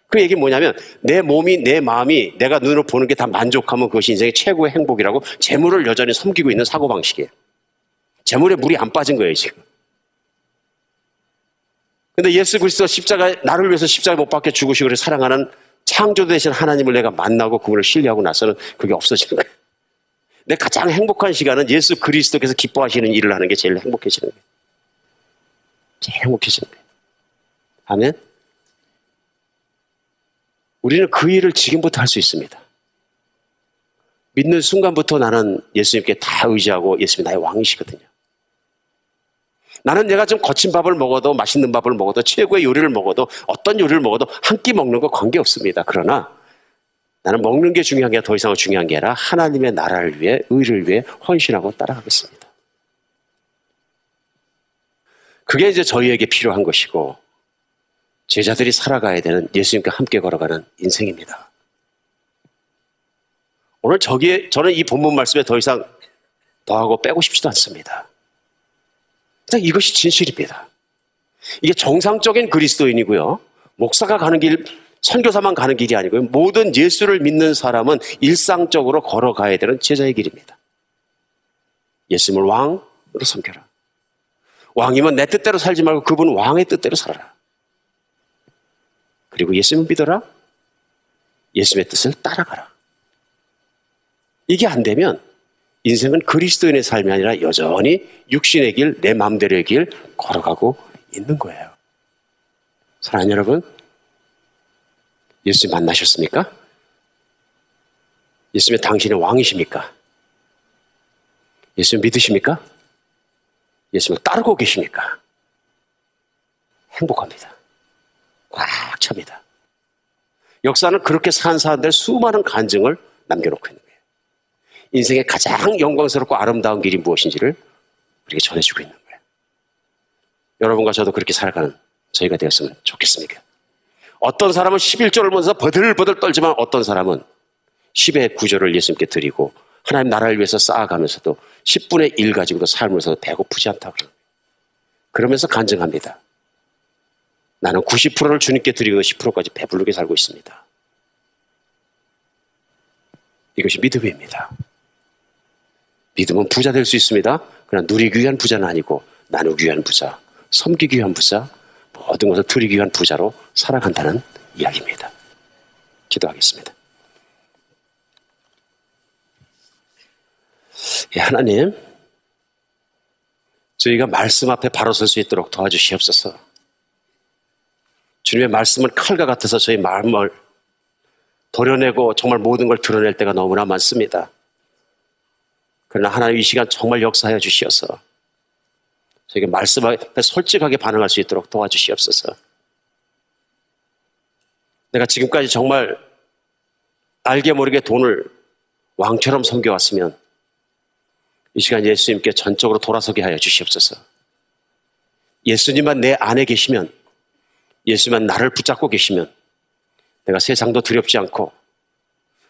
그 얘기는 뭐냐면 내 몸이 내 마음이 내가 눈으로 보는 게 다 만족하면 그것이 인생의 최고의 행복이라고 재물을 여전히 섬기고 있는 사고방식이에요. 재물에 물이 안 빠진 거예요 지금. 그런데 예수 그리스도 십자가 나를 위해서 십자가 못 박혀 죽으시고 그래서 사랑하는 창조주 되신 하나님을 내가 만나고 그분을 신뢰하고 나서는 그게 없어지는 거예요. 내 가장 행복한 시간은 예수 그리스도께서 기뻐하시는 일을 하는 게 제일 행복해지는 거예요. 제일 행복해지는 거예요. 아멘. 우리는 그 일을 지금부터 할 수 있습니다. 믿는 순간부터 나는 예수님께 다 의지하고 예수님이 나의 왕이시거든요. 나는 내가 좀 거친 밥을 먹어도 맛있는 밥을 먹어도 최고의 요리를 먹어도 어떤 요리를 먹어도 한 끼 먹는 거 관계없습니다. 그러나 나는 먹는 게 중요한 게 더 이상 중요한 게 아니라 하나님의 나라를 위해 의를 위해 헌신하고 따라가겠습니다. 그게 이제 저희에게 필요한 것이고 제자들이 살아가야 되는 예수님과 함께 걸어가는 인생입니다. 오늘 저기에 저는 이 본문 말씀에 더 이상 더하고 빼고 싶지도 않습니다. 그냥 이것이 진실입니다. 이게 정상적인 그리스도인이고요. 목사가 가는 길, 선교사만 가는 길이 아니고요. 모든 예수를 믿는 사람은 일상적으로 걸어가야 되는 제자의 길입니다. 예수님을 왕으로 섬겨라. 왕이면 내 뜻대로 살지 말고 그분은 왕의 뜻대로 살아라. 그리고 예수님을 믿어라. 예수님의 뜻을 따라가라. 이게 안 되면 인생은 그리스도인의 삶이 아니라 여전히 육신의 길, 내 마음대로의 길 걸어가고 있는 거예요. 사랑하는 여러분, 예수님 만나셨습니까? 예수님이 당신의 왕이십니까? 예수님 믿으십니까? 예수님을 따르고 계십니까? 행복합니다. 꽉 찹니다. 역사는 그렇게 산 사람들 수많은 간증을 남겨놓고 있는 거예요. 인생의 가장 영광스럽고 아름다운 길이 무엇인지를 우리에게 전해주고 있는 거예요. 여러분과 저도 그렇게 살아가는 저희가 되었으면 좋겠습니다. 어떤 사람은 십일조를 보면서 버들버들 떨지만 어떤 사람은 십의 구조를 예수님께 드리고 하나님 나라를 위해서 쌓아가면서도 십분의 일 가지고도 삶으로서 배고프지 않다고 그러고 그러면서 간증합니다. 나는 구십 퍼센트를 주님께 드리고 십 퍼센트까지 배부르게 살고 있습니다. 이것이 믿음입니다. 믿음은 부자 될 수 있습니다. 그러나 누리기 위한 부자는 아니고 나누기 위한 부자, 섬기기 위한 부자, 모든 것을 드리기 위한 부자로 살아간다는 이야기입니다. 기도하겠습니다. 예, 하나님, 저희가 말씀 앞에 바로 설 수 있도록 도와주시옵소서. 주님의 말씀은 칼과 같아서 저희 마음을 도려내고 정말 모든 걸 드러낼 때가 너무나 많습니다. 그러나 하나님 이 시간 정말 역사하여 주시어서 저에게 말씀 앞에 솔직하게 반응할 수 있도록 도와주시옵소서. 내가 지금까지 정말 알게 모르게 돈을 왕처럼 섬겨왔으면 이 시간 예수님께 전적으로 돌아서게 하여 주시옵소서. 예수님만 내 안에 계시면, 예수님만 나를 붙잡고 계시면 내가 세상도 두렵지 않고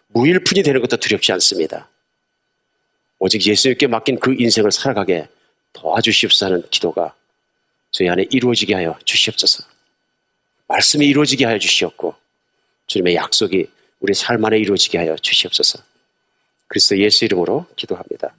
무일푼이 되는 것도 두렵지 않습니다. 오직 예수님께 맡긴 그 인생을 살아가게 도와주시옵소서 하는 기도가 저희 안에 이루어지게 하여 주시옵소서. 말씀이 이루어지게 하여 주시옵고 주님의 약속이 우리 삶 안에 이루어지게 하여 주시옵소서. 그리스도 예수 이름으로 기도합니다.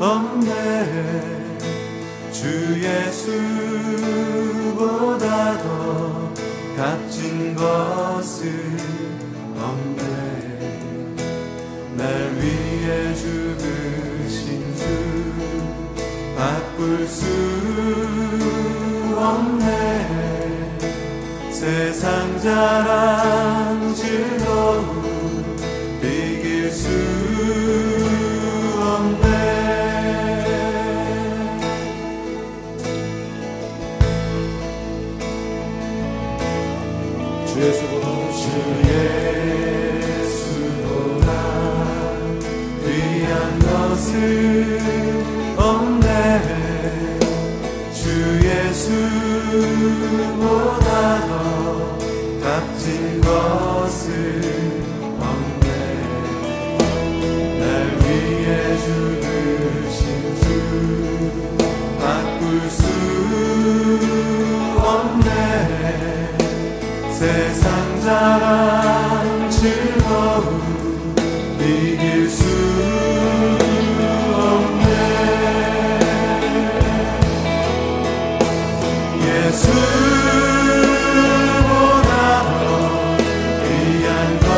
없네. 주 예수보다 더 값진 것은 없네. 날 위해 죽으신 주 바꿀 수 없네. 세상 자랑 즐거움 이길 수 없네. 주 예수보다 더 값진 것은 없네. 날 위해 죽으신 주 바꿀 수 없네. 세상 자랑 즐거움 이길 수 예수보다 더 귀한 것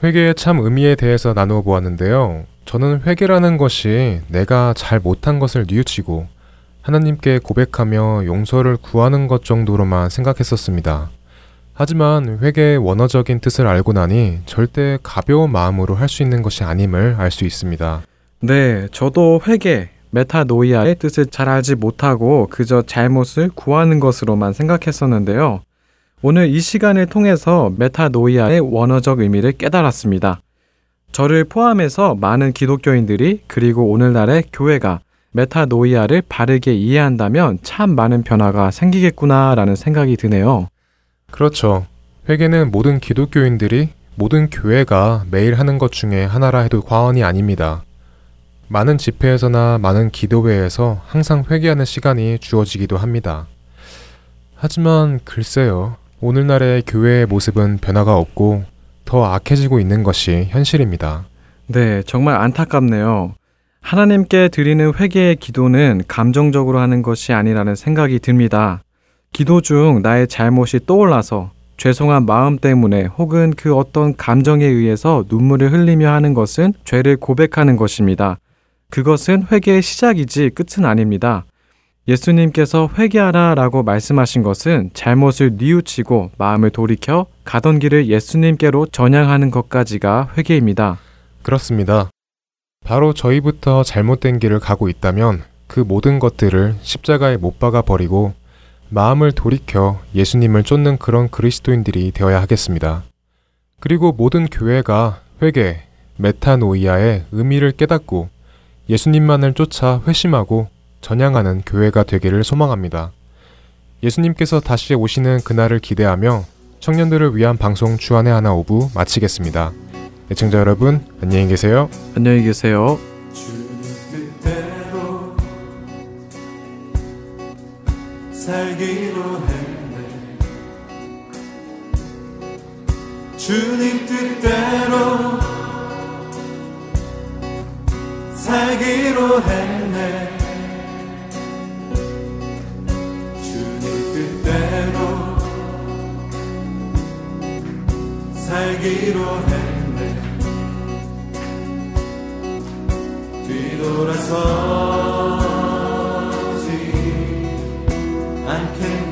회개의 참 의미에 대해서 나누어 보았는데요. 저는 회개라는 것이 내가 잘 못한 것을 뉘우치고 하나님께 고백하며 용서를 구하는 것 정도로만 생각했었습니다. 하지만 회개의 원어적인 뜻을 알고 나니 절대 가벼운 마음으로 할 수 있는 것이 아님을 알 수 있습니다. 네, 저도 회개, 메타노이아의 뜻을 잘 알지 못하고 그저 잘못을 구하는 것으로만 생각했었는데요. 오늘 이 시간을 통해서 메타노이아의 원어적 의미를 깨달았습니다. 저를 포함해서 많은 기독교인들이 그리고 오늘날의 교회가 메타노이아를 바르게 이해한다면 참 많은 변화가 생기겠구나라는 생각이 드네요. 그렇죠. 회개는 모든 기독교인들이 모든 교회가 매일 하는 것 중에 하나라 해도 과언이 아닙니다. 많은 집회에서나 많은 기도회에서 항상 회개하는 시간이 주어지기도 합니다. 하지만 글쎄요. 오늘날의 교회의 모습은 변화가 없고 더 악해지고 있는 것이 현실입니다. 네, 정말 안타깝네요. 하나님께 드리는 회개의 기도는 감정적으로 하는 것이 아니라는 생각이 듭니다. 기도 중 나의 잘못이 떠올라서 죄송한 마음 때문에 혹은 그 어떤 감정에 의해서 눈물을 흘리며 하는 것은 죄를 고백하는 것입니다. 그것은 회개의 시작이지 끝은 아닙니다. 예수님께서 회개하라 라고 말씀하신 것은 잘못을 뉘우치고 마음을 돌이켜 가던 길을 예수님께로 전향하는 것까지가 회개입니다. 그렇습니다. 바로 저희부터 잘못된 길을 가고 있다면 그 모든 것들을 십자가에 못 박아 버리고 마음을 돌이켜 예수님을 쫓는 그런 그리스도인들이 되어야 하겠습니다. 그리고 모든 교회가 회개, 메타노이아의 의미를 깨닫고 예수님만을 쫓아 회심하고 전향하는 교회가 되기를 소망합니다. 예수님께서 다시 오시는 그날을 기대하며 청년들을 위한 방송 주안의 하나 오부 마치겠습니다. 애청자 여러분, 안녕히 계세요. 안녕히 계세요. 주님 뜻대로 살기로 했네. 주님 뜻대로 살기로 했네. 살기로 했네. 뒤돌아서지 않겠네.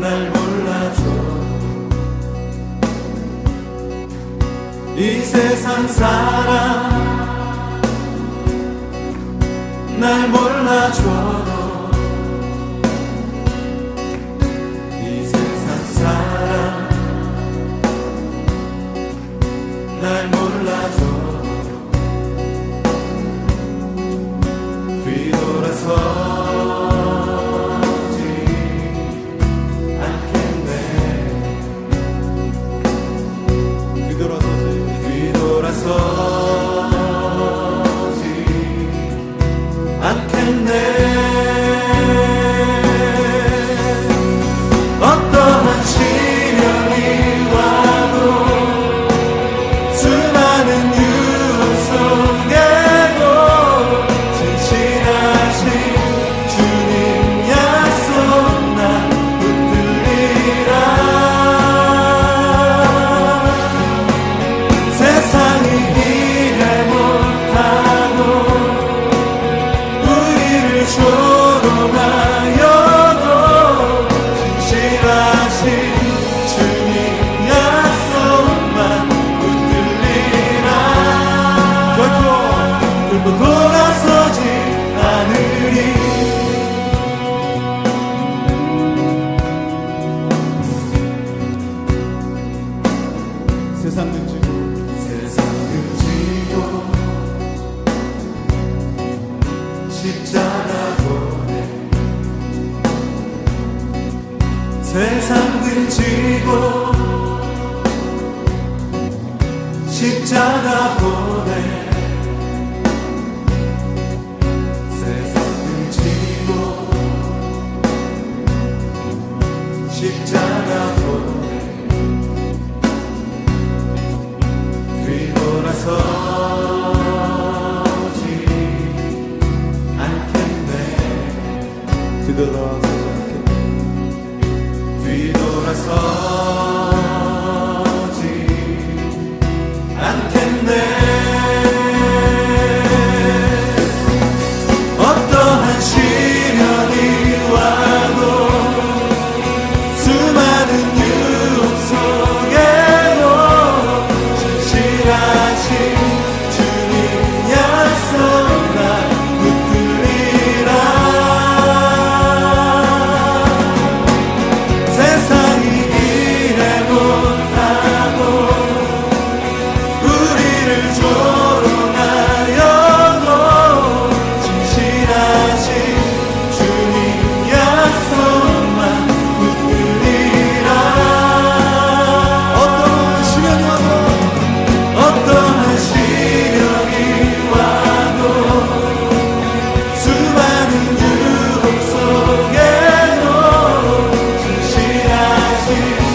날 골라줘. 이 세상 사람 날 몰라줘도 이 세상 사람 날 몰라줘도 뒤돌아서 you.